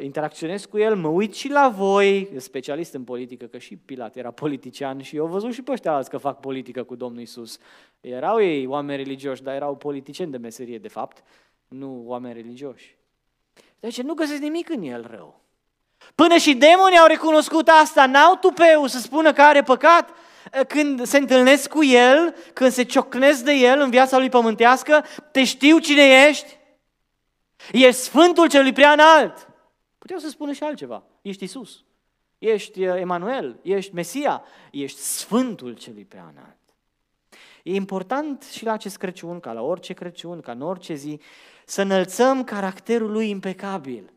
interacționez cu el, mă uit și la voi, specialist în politică, că și Pilat era politician și eu văzut și pe ăștia alți că fac politică cu Domnul Iisus. Erau ei oameni religioși, dar erau politicieni de meserie, de fapt, nu oameni religioși. Deci nu găsesc nimic în el rău. Până și demonii au recunoscut asta, n-au tupeu să spună că are păcat. Când se întâlnesc cu el, când se ciocnesc de el în viața lui pământească, te știu cine ești, ești Sfântul Celui Preaînalt. Puteau să spună și altceva, ești Iisus, ești Emanuel, ești Mesia, ești Sfântul Celui Preaînalt. E important și la acest Crăciun, ca la orice Crăciun, ca în orice zi, să înălțăm caracterul lui impecabil,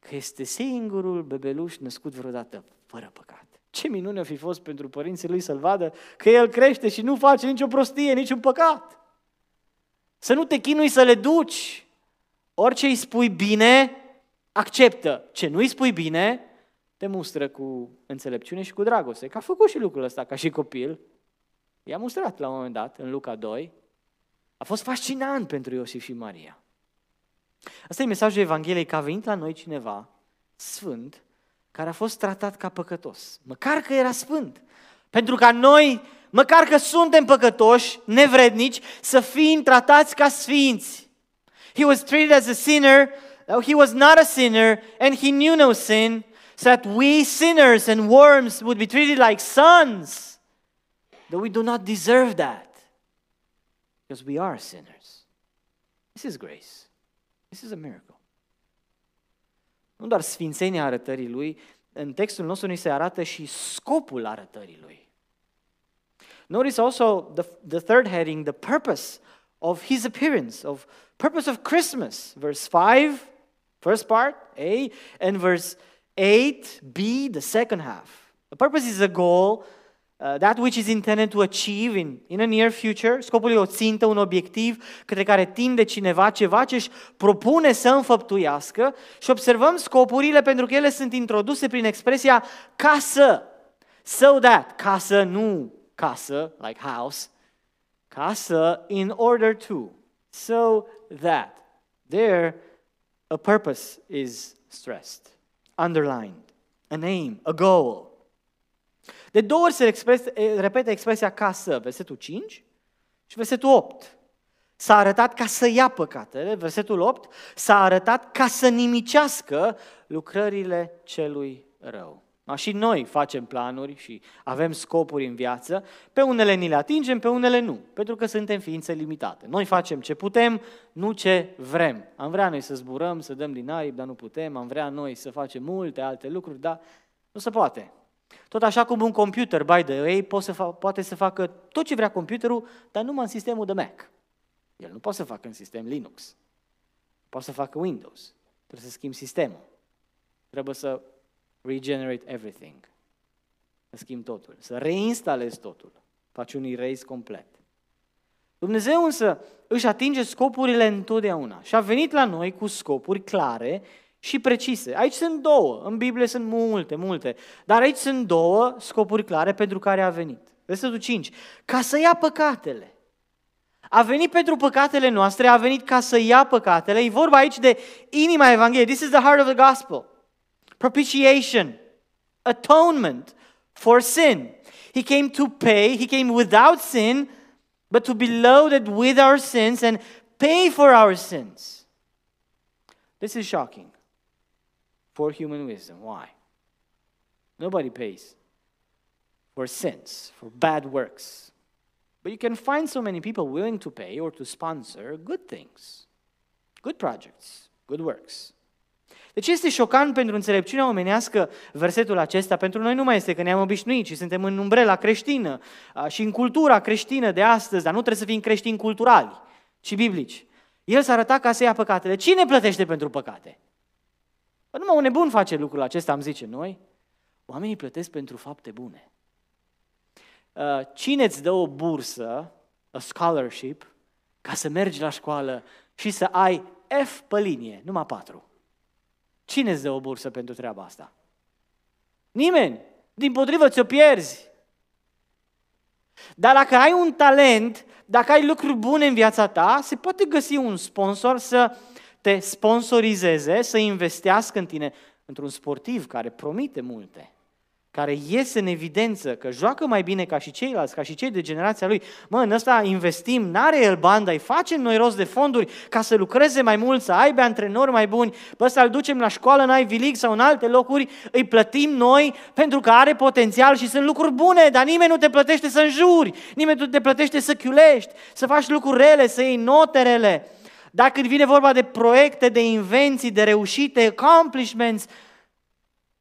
că este singurul bebeluș născut vreodată fără păcat. Ce minune a fi fost pentru părinții lui să-l vadă că el crește și nu face nicio prostie, niciun păcat. Să nu te chinui să le duci. Orice îi spui bine, acceptă. Ce nu îi spui bine, te mustră cu înțelepciune și cu dragoste. Că a făcut și lucrul ăsta ca și copil. I-a mustrat la un moment dat, în Luca 2. A fost fascinant pentru Iosif și Maria. Asta e mesajul Evangheliei, că a venit la noi cineva sfânt, care a fost tratat ca păcătos, măcar că era sfânt. Pentru ca noi, măcar că suntem păcătoși, nevrednici, să fim tratați ca sfinți. He was treated as a sinner, though he was not a sinner, and he knew no sin, so that we sinners and worms would be treated like sons, though we do not deserve that, because we are sinners. This is grace. This is a miracle. Nu doar sfințenia arătării Lui, în textul nostru ni se arată și scopul arătării Lui. Notice also the third heading, the purpose of His appearance, of purpose of Christmas. Verse 5, first part, A, and verse 8, B, the second half. The purpose is a goal, that which is intended to achieve in a near future. Scopul e o țintă, un obiectiv către care tinde cineva, ceva ce își propune să înfăptuiască, și observăm scopurile pentru că ele sunt introduse prin expresia casă. So that, casă, nu casă, like house, casă, in order to, so that. There, a purpose is stressed, underlined, an aim, a goal. De două ori se repete expresia ca să, versetul 5 și versetul 8. S-a arătat ca să ia păcatele, versetul 8, s-a arătat ca să nimicească lucrările celui rău. Și noi facem planuri și avem scopuri în viață, pe unele ni le atingem, pe unele nu, pentru că suntem ființe limitate. Noi facem ce putem, nu ce vrem. Am vrea noi să zburăm, să dăm din aripi, dar nu putem, am vrea noi să facem multe alte lucruri, dar nu se poate. Tot așa cum un computer, by the way, poate să facă tot ce vrea computerul, dar numai în sistemul de Mac. El nu poate să facă în sistem Linux. Poate să facă Windows. Trebuie să schimbi sistemul. Trebuie să regenerate everything. Să schimbi totul. Să reinstalezi totul. Faci un erase complet. Dumnezeu însă își atinge scopurile întotdeauna. Și a venit la noi cu scopuri clare și precise. Aici sunt două, în Biblie sunt multe, multe, dar aici sunt două scopuri clare pentru care a venit. Versetul 5, ca să ia păcatele. A venit pentru păcatele noastre, a venit ca să ia păcatele. E vorba aici de inima Evangheliei. This is the heart of the gospel. Propitiation, atonement for sin. He came to pay, he came without sin, but to be loaded with our sins and pay for our sins. This is shocking. For human wisdom. Why? Nobody pays for sins, for bad works. But you can find so many people willing to pay or to sponsor good things, good projects, good works. Deci este șocant pentru înțelepciunea omenească versetul acesta. Pentru noi nu mai este că ne-am obișnuit și suntem în umbrela creștină și în cultura creștină de astăzi, dar nu trebuie să fim creștini culturali, ci biblici. El s-a arătat ca să ia păcatele. Cine plătește pentru păcate? Numai un nebun face lucrul acesta, am zice noi. Oamenii plătesc pentru fapte bune. Cine îți dă o bursă, a scholarship, ca să mergi la școală și să ai F pe linie, numai 4? Cine îți dă o bursă pentru treaba asta? Nimeni. Dimpotrivă, ți-o pierzi. Dar dacă ai un talent, dacă ai lucruri bune în viața ta, se poate găsi un sponsor să te sponsorizeze, să investească în tine, într-un sportiv care promite multe, care iese în evidență că joacă mai bine ca și ceilalți, ca și cei de generația lui. Mă, în ăsta investim, n-are el bani, dar îi facem noi rost de fonduri ca să lucreze mai mult, să aibă antrenori mai buni, pe ăsta îl ducem la școală în Ivy League sau în alte locuri, îi plătim noi pentru că are potențial și sunt lucruri bune, dar nimeni nu te plătește să înjuri, nimeni nu te plătește să chiulești, să faci lucruri rele, să iei note rele. Dar când vine vorba de proiecte, de invenții, de reușite, accomplishments,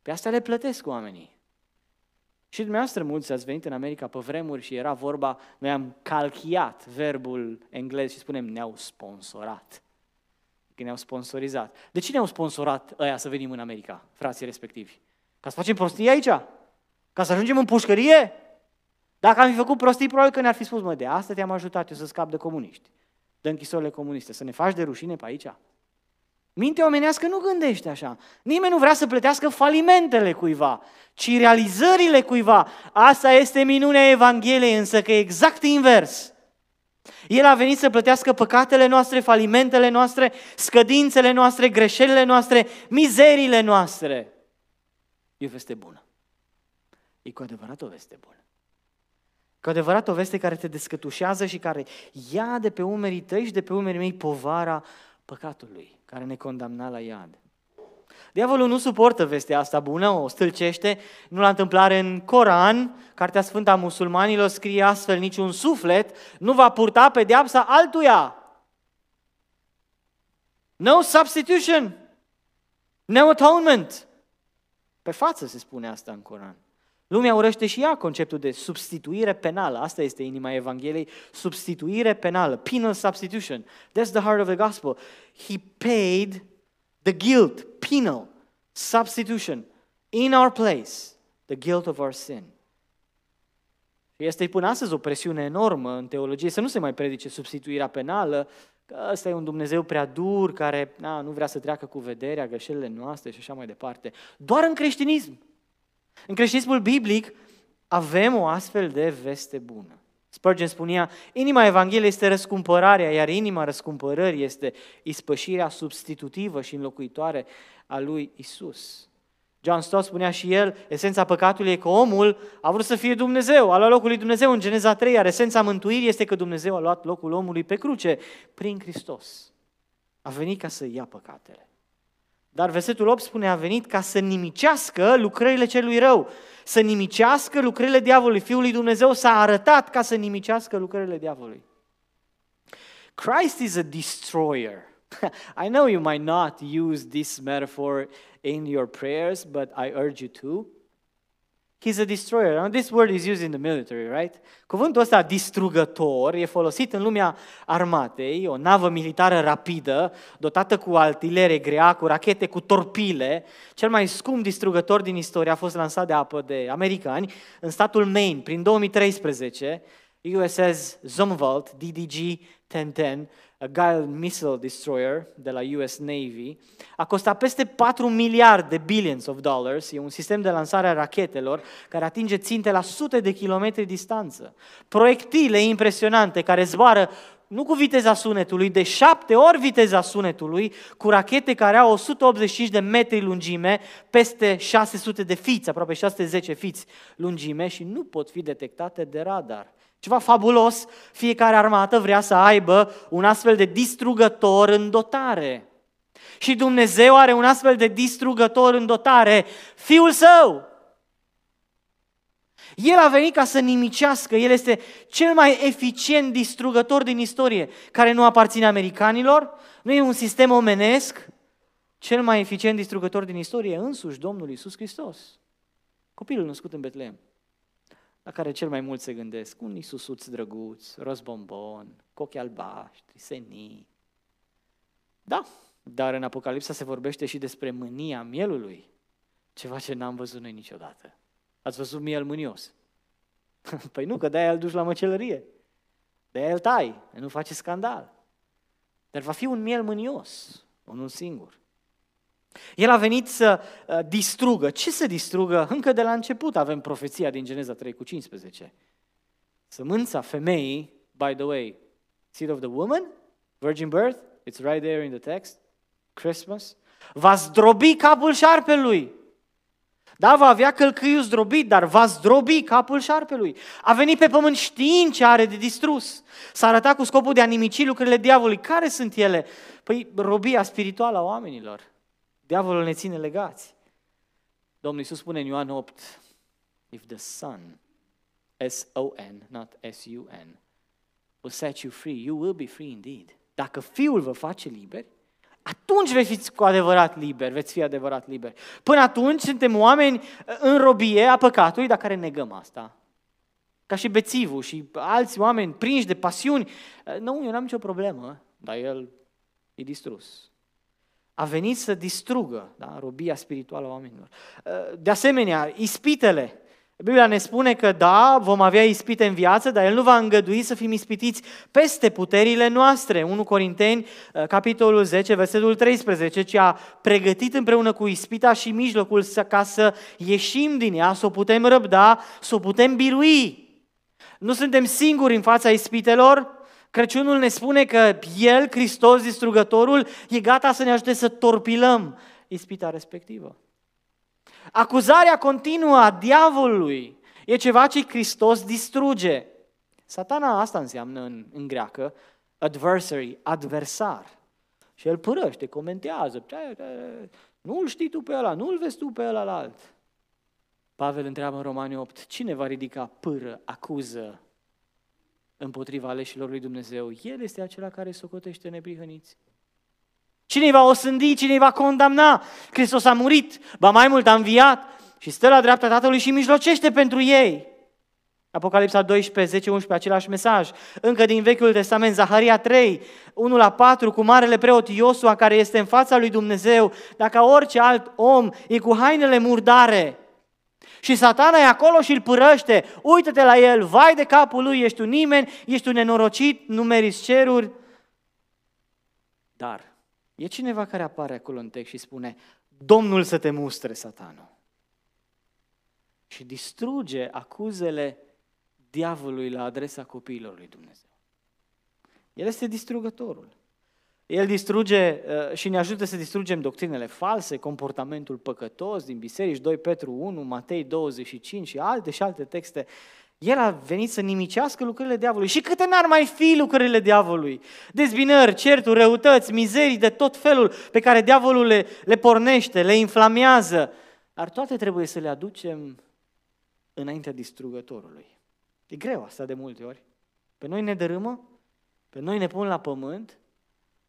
pe astea le plătesc oamenii. Și dumneavoastră mulți ați venit în America pe vremuri și era vorba, noi am calchiat verbul englez și spunem ne-au sponsorat. Că ne-au sponsorizat. De ce ne-au sponsorat ăia să venim în America, frații respectivi? Ca să facem prostii aici? Ca să ajungem în pușcărie? Dacă am fi făcut prostii, probabil că ne-ar fi spus, mă, de asta te-am ajutat eu să scap de comuniști, de închisorile comuniste, să ne faci de rușine pe aici? Mintea omenească nu gândește așa. Nimeni nu vrea să plătească falimentele cuiva, ci realizările cuiva. Asta este minunea Evangheliei, însă că e exact invers. El a venit să plătească păcatele noastre, falimentele noastre, scădințele noastre, greșelile noastre, mizeriile noastre. E o veste bună. E cu adevărat o veste bună. Cu adevărat o veste care te descătușează și care ia de pe umerii tăi și de pe umerii mei povara păcatului, care ne condamna la iad. Diavolul nu suportă vestea asta bună, o stâlcește. Nu la întâmplare în Coran, Cartea Sfântă a Musulmanilor, scrie astfel: niciun suflet nu va purta pedeapsa altuia. No substitution, no atonement. Pe față se spune asta în Coran. Lumea urăște și ea conceptul de substituire penală. Asta este inima Evangheliei, substituire penală, penal substitution. That's the heart of the gospel. He paid the guilt, penal substitution, in our place, the guilt of our sin. Este până astăzi o presiune enormă în teologie să nu se mai predice substituirea penală, că ăsta e un Dumnezeu prea dur, care nu vrea să treacă cu vederea greșelile noastre și așa mai departe. Doar în creștinism. În creștinismul biblic avem o astfel de veste bună. Spurgeon spunea: inima Evangheliei este răscumpărarea, iar inima răscumpărării este ispășirea substitutivă și înlocuitoare a lui Isus. John Stott spunea și el: esența păcatului e că omul a vrut să fie Dumnezeu, a luat locul lui Dumnezeu în Geneza 3, iar esența mântuirii este că Dumnezeu a luat locul omului pe cruce prin Hristos. A venit ca să ia păcatele. Dar versetul 8 spune: a venit ca să nimicească lucrările celui rău, să nimicească lucrările diavolului. Fiul lui Dumnezeu s-a arătat ca să nimicească lucrările diavolului. Christ is a destroyer. I know you might not use this metaphor in your prayers, but I urge you to. He's a destroyer. Now, this word is used in the military, right? Cuvântul ăsta, distrugător, e folosit în lumea armatei, o navă militară rapidă, dotată cu artilerie grea, cu rachete, cu torpile. Cel mai scump distrugător din istorie a fost lansat de apă de americani în statul Maine, prin 2013, USS Zumwalt, DDG-1010, a Guided Missile Destroyer de la US Navy, a costat peste $4 miliarde, billions of dollars, e un sistem de lansare a rachetelor care atinge ținte la sute de kilometri distanță. Proiectile impresionante care zboară nu cu viteza sunetului, de 7 ori viteza sunetului, cu rachete care au 185 de metri lungime, peste 600 de fiți, aproape 610 fiți lungime și nu pot fi detectate de radar. Ceva fabulos, fiecare armată vrea să aibă un astfel de distrugător în dotare. Și Dumnezeu are un astfel de distrugător în dotare, Fiul Său. El a venit ca să nimicească, El este cel mai eficient distrugător din istorie, care nu aparține americanilor, nu e un sistem omenesc, cel mai eficient distrugător din istorie însuși Domnul Iisus Hristos, copilul născut în Betlehem, la care cel mai mult se gândesc, un Iisusuț drăguț, rozbombon, cu ochi albaștri, senii. Da, dar în Apocalipsa se vorbește și despre mânia mielului, ceva ce n-am văzut noi niciodată. Ați văzut miel mânios? Păi nu, că de-aia îl duci la măcelărie, de-aia îl tai, nu face scandal. Dar va fi un miel mânios, unul singur. El a venit să distrugă. Ce să distrugă? Încă de la început avem profeția din Geneza 3:15. Sămânța femeii, by the way, seed of the woman, virgin birth, it's right there in the text, Christmas, va zdrobi capul șarpelui. Da, va avea călcâiul zdrobit, dar va zdrobi capul șarpelui. A venit pe pământ știind ce are de distrus. S-a arătat cu scopul de a nimici lucrurile diavolului. Care sunt ele? Păi robia spirituală a oamenilor. Diavolul ne ține legați. Domnul Iisus spune în Ioan 8, if the Son, S-O-N, not S-U-N, will set you free, you will be free indeed. Dacă Fiul vă face liberi, atunci veți fi cu adevărat liberi, veți fi adevărat liberi. Până atunci suntem oameni în robie a păcatului, dar care negăm asta. Ca și bețivul și alți oameni prinși de pasiuni. Nu, eu n-am nicio problemă, dar el e distrus. A venit să distrugă, da, robia spirituală a oamenilor. De asemenea, ispitele. Biblia ne spune că da, vom avea ispite în viață, dar El nu va îngădui să fim ispitiți peste puterile noastre. 1 Corinteni, capitolul 10, versetul 13, ci a pregătit împreună cu ispita și mijlocul ca să ieșim din ea, să o putem răbda, să o putem birui. Nu suntem singuri în fața ispitelor. Crăciunul ne spune că El, Hristos, distrugătorul, e gata să ne ajute să torpilăm ispita respectivă. Acuzarea continuă a diavolului e ceva ce Hristos distruge. Satana asta înseamnă în greacă, adversary, adversar. Și el părăște, comentează, Nu-l știi tu pe ăla, nu-l vezi tu pe ăla la alt. Pavel întreabă în Romani 8, cine va ridica pâră, acuză împotriva aleșilor lui Dumnezeu? El este acela care socotește neprihăniți. Cine va osândi, cine va condamna? Hristos a murit, ba mai mult a înviat și stă la dreapta Tatălui și mijlocește pentru ei. Apocalipsa 12, 10-11, același mesaj. Încă din Vechiul Testament, Zaharia 3, 1-4, cu marele preot Iosua care este în fața lui Dumnezeu, dacă orice alt om e cu hainele murdare și Satana e acolo și îl pârăște, uită-te la el, vai de capul lui, ești un nimeni, ești un nenorocit, nu meriți ceruri. Dar e cineva care apare acolo în text și spune, Domnul să te mustre, Satano. Și distruge acuzele diavolului la adresa copiilor lui Dumnezeu. El este distrugătorul. El distruge și ne ajută să distrugem doctrinele false, comportamentul păcătos din biserici, 2 Petru 1, Matei 25 și alte texte. El a venit să nimicească lucrările diavolului. Și câte n-ar mai fi lucrările diavolului? Dezbinări, certuri, răutăți, mizerii de tot felul pe care diavolul le pornește, le inflamează. Dar toate trebuie să le aducem înaintea distrugătorului. E greu asta de multe ori. Pe noi ne dărâmă, pe noi ne pun la pământ,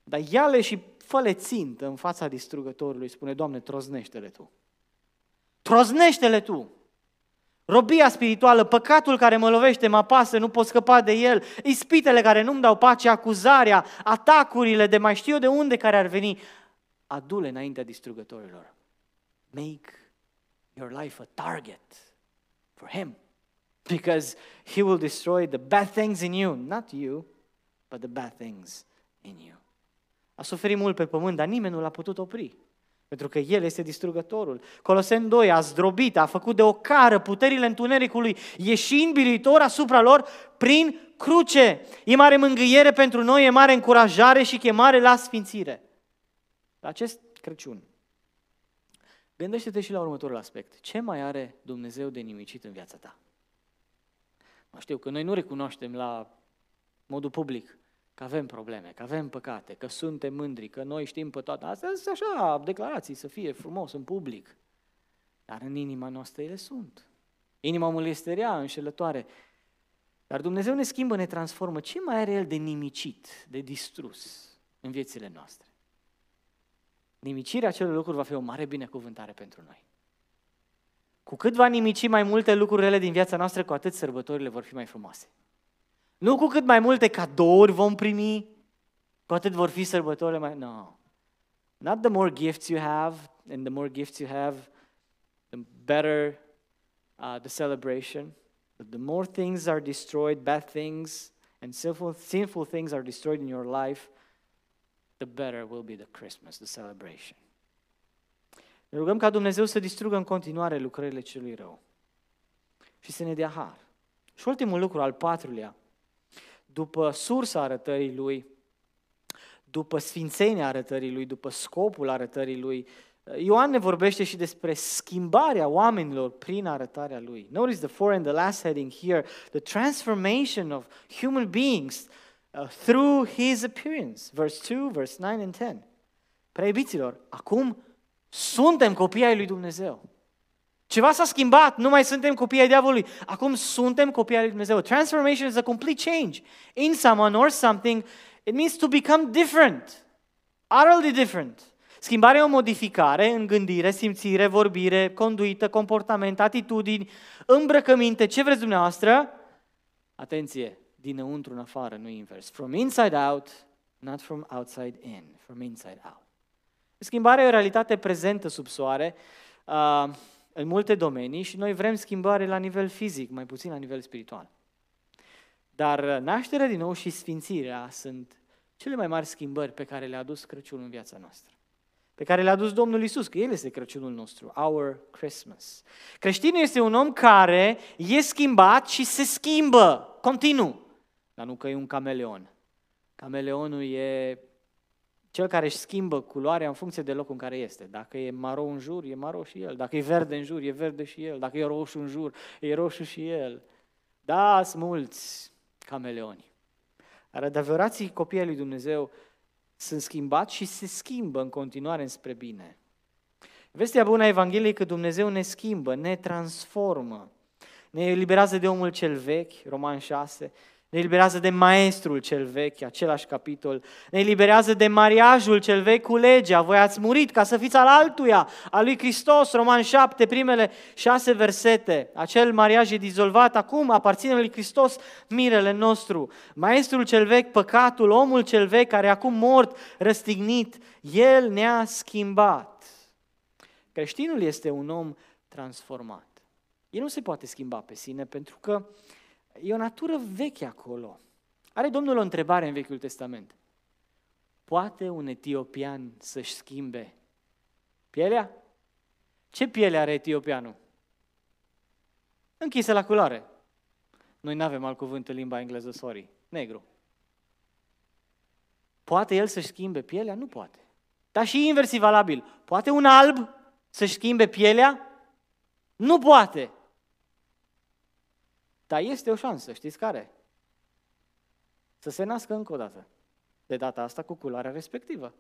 dar ia-le și fă-le țintă în fața distrugătorului. Spune, Doamne, troznește-le Tu. Troznește-le Tu! Robia spirituală, păcatul care mă lovește, mă apasă, nu pot scăpa de el, ispitele care nu-mi dau pace, acuzarea, atacurile de mai știu eu de unde care ar veni, adu-le înaintea distrugătorilor. Make your life a target for him. Because he will destroy the bad things in you. Not you, but the bad things in you. A suferit mult pe pământ, dar nimeni nu l-a putut opri. Pentru că el este distrugătorul. Coloseni 2, a zdrobit, a făcut de ocară puterile întunericului, ieșind biruitor asupra lor prin cruce. E mare mângâiere pentru noi, e mare încurajare și chemare la sfințire. La acest Crăciun, gândește-te și la următorul aspect. Ce mai are Dumnezeu de nimicit în viața ta? Mă știu că noi nu recunoaștem la modul public că avem probleme, că avem păcate, că suntem mândri, că noi știm pe toate. Astea sunt așa, declarații să fie frumos în public. Dar în inima noastră ele sunt. Inima omului este rea, înșelătoare. Dar Dumnezeu ne schimbă, ne transformă. Ce mai are El de nimicit, de distrus în viețile noastre? Nimicirea acelor lucruri va fi o mare binecuvântare pentru noi. Cu cât va nimici mai multe lucrurile din viața noastră, cu atât sărbătorile vor fi mai frumoase. Nu cu cât mai multe cadouri vom primi, cu atât vor fi sărbătorile mai... No. Not the more gifts you have, and the more gifts you have, the better the celebration. But the more things are destroyed, bad things, and sinful things are destroyed in your life, the better will be the Christmas, the celebration. Ne rugăm ca Dumnezeu să distrugă în continuare lucrările celui rău și să ne dea har. Și ultimul lucru, al patrulea, după sursa arătării Lui, după sfințenia arătării Lui, după scopul arătării Lui, Ioan ne vorbește și despre schimbarea oamenilor prin arătarea Lui. Notice the fourth and the last heading here, the transformation of human beings through His appearance. Verse 2, verse 9 and 10. Prea iubiților, acum suntem copii ai lui Dumnezeu. Ceva s-a schimbat, nu mai suntem copii ai diavolului. Acum suntem copii ai lui Dumnezeu. Transformation is a complete change. In someone or something, it means to become different. Utterly different. Schimbarea e o modificare în gândire, simțire, vorbire, conduită, comportament, atitudini, îmbrăcăminte, ce vreți dumneavoastră. Atenție, dinăuntru în afară, nu invers. From inside out, not from outside in. From inside out. Schimbarea e o realitate prezentă sub soare în multe domenii și noi vrem schimbare la nivel fizic, mai puțin la nivel spiritual. Dar nașterea din nou și sfințirea sunt cele mai mari schimbări pe care le-a adus Crăciunul în viața noastră. Pe care le-a adus Domnul Iisus, că El este Crăciunul nostru, our Christmas. Creștinul este un om care e schimbat și se schimbă continuu. Dar nu că e un cameleon. Cameleonul e cel care își schimbă culoarea în funcție de locul în care este. Dacă e maro în jur, e maro și el. Dacă e verde în jur, e verde și el. Dacă e roșu în jur, e roșu și el. Da, sunt mulți cameleoni. Adevărații copii ai lui Dumnezeu sunt schimbați și se schimbă în continuare înspre bine. Vestea bună a Evangheliei că Dumnezeu ne schimbă, ne transformă, ne eliberează de omul cel vechi, Roman 6, ne eliberează de maestrul cel vechi, același capitol, ne eliberează de mariajul cel vechi cu legea, voi ați murit ca să fiți al altuia, al lui Hristos, Roman 7, primele 6 versete, acel mariaj e dizolvat, acum aparține lui Hristos, mirele nostru, maestrul cel vechi, păcatul, omul cel vechi care e acum mort, răstignit, el ne-a schimbat. Creștinul este un om transformat. El nu se poate schimba pe sine pentru că e o natură veche acolo. Are Domnul o întrebare în Vechiul Testament. Poate un etiopian să-și schimbe pielea? Ce piele are etiopianul? Închisă la culoare. Noi nu avem alt cuvânt în limba engleză, sorry. Negru. Poate el să-și schimbe pielea? Nu poate. Dar și invers e valabil. Poate un alb să-și schimbe pielea? Nu poate. Dar este o șansă, știți care? Să se nască încă o dată. De data asta cu culoarea respectivă.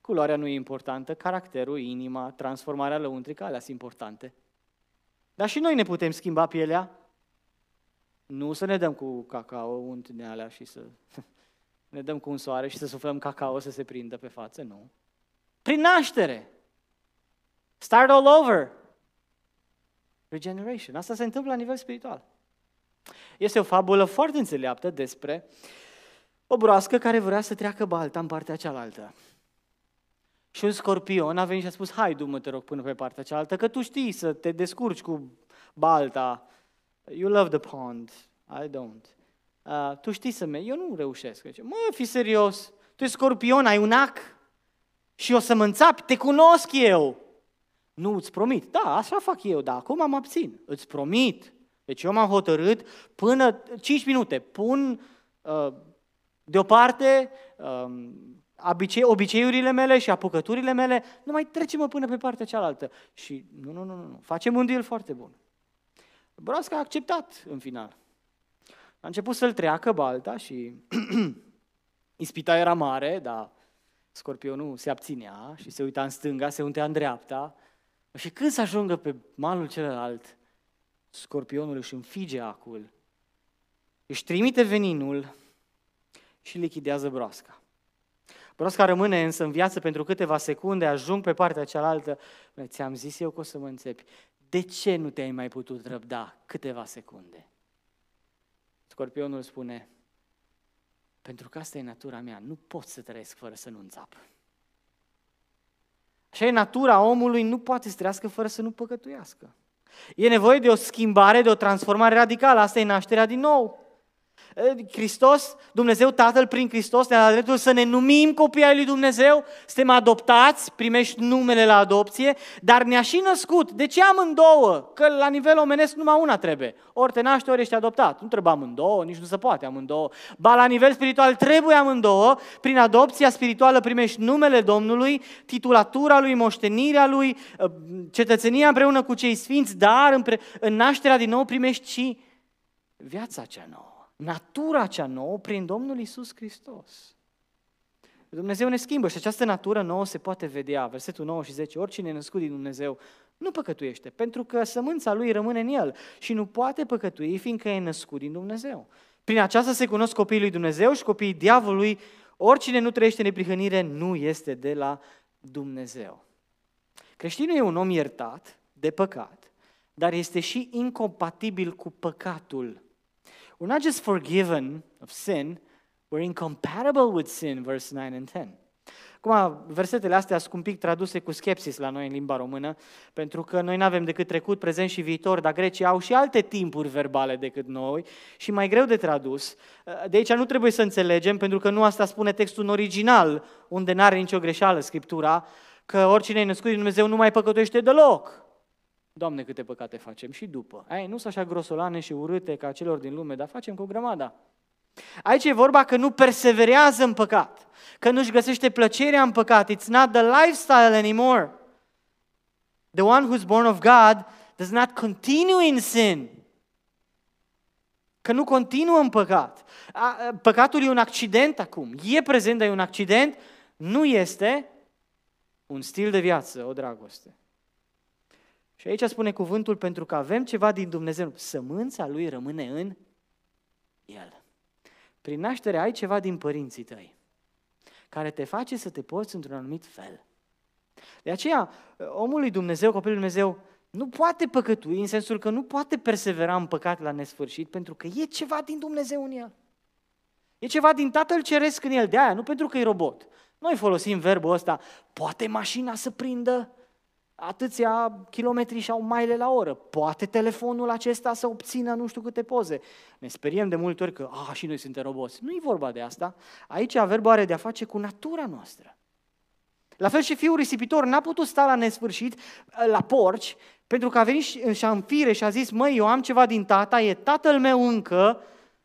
Culoarea nu e importantă, caracterul, inima, transformarea lăuntrică, alea sunt importante. Dar și noi ne putem schimba pielea? Nu să ne dăm cu cacao, untne alea și să ne dăm cu un soare și să suflăm cacao să se prindă pe față, nu. Prin naștere! Start all over! Regeneration. Asta se întâmplă la nivel spiritual. Este o fabulă foarte înțeleaptă despre o broască care vrea să treacă balta în partea cealaltă. Și un scorpion a venit și a spus, hai du-mă, te rog, până pe partea cealaltă, că tu știi să te descurci cu balta. You love the pond, I don't. Tu știi să mergi, eu nu reușesc. Mă, fi serios, tu ești scorpion, ai un ac și o să mă înțapi, te cunosc eu. Nu, îți promit. Da, așa fac eu, dar acum mă abțin. Îți promit. Deci eu m-am hotărât până 5 minute. Pun deoparte obiceiurile mele și apucăturile mele, nu mai trecem până pe partea cealaltă. Și nu. Facem un deal foarte bun. Broasca a acceptat în final. A început să-l treacă balta și ispita era mare, dar scorpionul se abținea și se uita în stânga, se untea în dreapta. Și când se ajungă pe malul celălalt, scorpionul își înfige acul, își trimite veninul și lichidează broasca. Broasca rămâne însă în viață pentru câteva secunde, ajung pe partea cealaltă. Ți-am zis eu că o să mă înțepi. De ce nu te-ai mai putut răbda câteva secunde? Scorpionul spune, pentru că asta e natura mea, nu pot să trăiesc fără să nu înțap. Așa e natura omului, nu poate să trăiască fără să nu păcătuiască. E nevoie de o schimbare, de o transformare radicală, asta e nașterea din nou. Hristos, Dumnezeu Tatăl prin Hristos ne-a dat dreptul să ne numim copii ai lui Dumnezeu, suntem adoptați, primești numele la adopție, dar ne-a și născut. De ce amândouă? Că la nivel omenesc numai una trebuie. Ori te naști, ori ești adoptat. Nu trebuie amândouă, nici nu se poate amândouă. Ba la nivel spiritual trebuie amândouă, prin adopția spirituală primești numele Domnului, titulatura lui, moștenirea lui, cetățenia împreună cu cei sfinți, dar în nașterea din nou primești și viața cea nouă. Natura cea nouă prin Domnul Iisus Hristos. Dumnezeu ne schimbă și această natură nouă se poate vedea. Versetul 9 și 10, oricine e născut din Dumnezeu nu păcătuiește, pentru că sămânța lui rămâne în el și nu poate păcătui, fiindcă e născut din Dumnezeu. Prin aceasta se cunosc copiii lui Dumnezeu și copiii diavolului. Oricine nu trăiește în neprihănire nu este de la Dumnezeu. Creștinul e un om iertat de păcat, dar este și incompatibil cu păcatul. We're not just forgiven of sin, we're incompatible with sin, verse 9 and 10. Acum, versetele astea sunt un pic traduse cu skepsis la noi în limba română, pentru că noi nu avem decât trecut, prezent și viitor, dar grecii au și alte timpuri verbale decât noi și mai greu de tradus. De aici nu trebuie să înțelegem, pentru că nu asta spune textul în original, unde n-are nicio greșeală Scriptura, că oricine e născut din Dumnezeu nu mai păcătuiește deloc. Doamne, câte păcate facem și după. Nu sunt așa grosolane și urâte ca celor din lume, dar facem cu grămada. Aici e vorba că nu perseverează în păcat, că nu-și găsește plăcerea în păcat. It's not the lifestyle anymore. The one who's born of God does not continue in sin. Că nu continuă în păcat. Păcatul e un accident acum. E prezent, dar e un accident. Nu este un stil de viață, o dragoste. Și aici spune cuvântul, pentru că avem ceva din Dumnezeu, sămânța Lui rămâne în El. Prin naștere ai ceva din părinții tăi, care te face să te poți într-un anumit fel. De aceea, omul lui Dumnezeu, copilul lui Dumnezeu, nu poate păcătui, în sensul că nu poate persevera în păcat la nesfârșit, pentru că e ceva din Dumnezeu în el. E ceva din Tatăl Ceresc în el, de aia, nu pentru că e robot. Noi folosim verbul ăsta, poate mașina să prindă atâția kilometri sau maile la oră, poate telefonul acesta să obțină nu știu câte poze. Ne speriem de multe ori că și noi suntem roboți. Nu e vorba de asta. Aici verbul are de-a face cu natura noastră. La fel și fiul risipitor n-a putut sta la nesfârșit la porci, pentru că a venit și-a în fire și a zis, măi, eu am ceva din tata, e tatăl meu încă,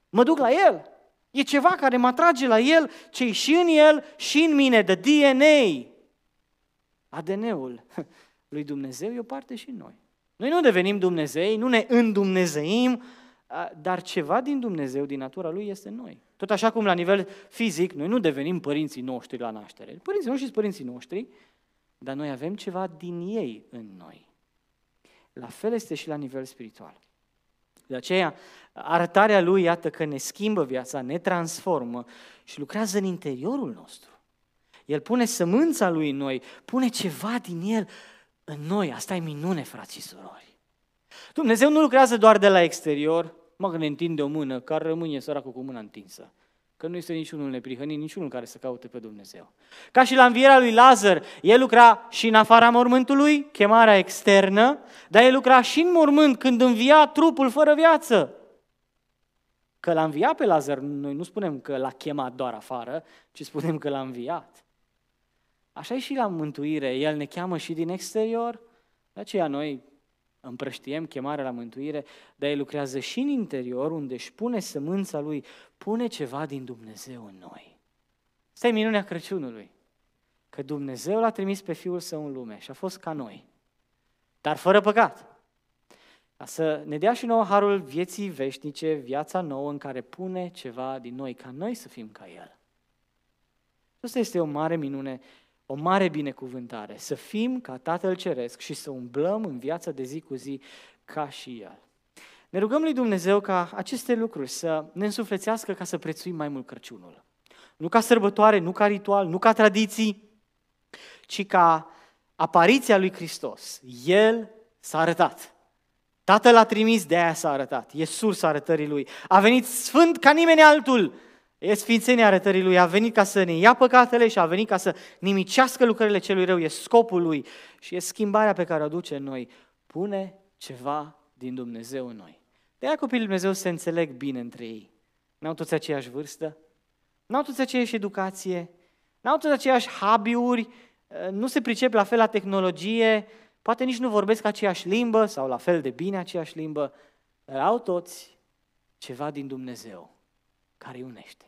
mă duc la el. E ceva care mă atrage la el, ce-i și în el și în mine, de DNA. ADN-ul lui Dumnezeu e o parte și în noi. Noi nu devenim Dumnezei, nu ne îndumnezeim, dar ceva din Dumnezeu, din natura Lui, este în noi. Tot așa cum la nivel fizic, noi nu devenim părinții noștri la naștere. Părinții noștri sunt părinții noștri, dar noi avem ceva din ei în noi. La fel este și la nivel spiritual. De aceea, arătarea Lui, iată că ne schimbă viața, ne transformă și lucrează în interiorul nostru. El pune sămânța Lui în noi, pune ceva din El în noi. Asta e minune, frați și surori. Dumnezeu nu lucrează doar de la exterior, mă, că ne întinde o mână, care rămâne săracul cu mâna întinsă. Că nu este niciunul neprihănit, niciunul care să caute pe Dumnezeu. Ca și la învierea lui Lazar, el lucra și în afara mormântului, chemarea externă, dar el lucra și în mormânt când învia trupul fără viață. Că l-a înviat pe Lazar, noi nu spunem că l-a chemat doar afară, ci spunem că l-a înviat. Așa e și la mântuire, el ne cheamă și din exterior, de aceea noi împrăștiem chemarea la mântuire, dar el lucrează și în interior, unde își pune sămânța lui, pune ceva din Dumnezeu în noi. Asta e minunea Crăciunului, că Dumnezeu l-a trimis pe Fiul Său în lume și a fost ca noi, dar fără păcat. Ca să ne dea și nouă harul vieții veșnice, viața nouă în care pune ceva din noi, ca noi să fim ca El. Asta este o mare minune, o mare binecuvântare, să fim ca Tatăl Ceresc și să umblăm în viața de zi cu zi ca și El. Ne rugăm lui Dumnezeu ca aceste lucruri să ne însuflețească ca să prețuim mai mult Crăciunul. Nu ca sărbătoare, nu ca ritual, nu ca tradiții, ci ca apariția lui Hristos. El s-a arătat. Tatăl a trimis, de aia s-a arătat. E sursa arătării Lui. A venit sfânt ca nimeni altul. E sfințenia arătării Lui, a venit ca să ne ia păcatele și a venit ca să nimicească lucrările celui rău, e scopul Lui și e schimbarea pe care o aduce în noi. Pune ceva din Dumnezeu în noi. De aia copiii Lui Dumnezeu se înțeleg bine între ei. N-au toți aceeași vârstă, n-au toți aceeași educație, n-au toți aceeași hobby-uri, nu se pricep la fel la tehnologie, poate nici nu vorbesc aceeași limbă sau la fel de bine aceeași limbă, dar au toți ceva din Dumnezeu care îi unește.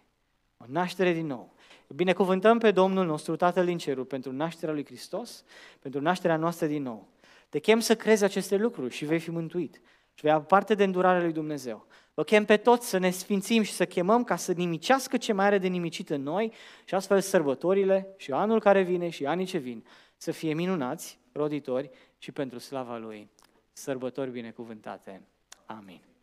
O naștere din nou. Binecuvântăm pe Domnul nostru, Tatăl din Cerul, pentru nașterea lui Hristos, pentru nașterea noastră din nou. Te chem să crezi aceste lucruri și vei fi mântuit și vei avea parte de îndurarea lui Dumnezeu. Vă chem pe toți să ne sfințim și să chemăm ca să nimicească ce mai are de nimicit în noi și astfel sărbătorile și anul care vine și anii ce vin să fie minunați, roditori și pentru slava Lui. Sărbători binecuvântate. Amin.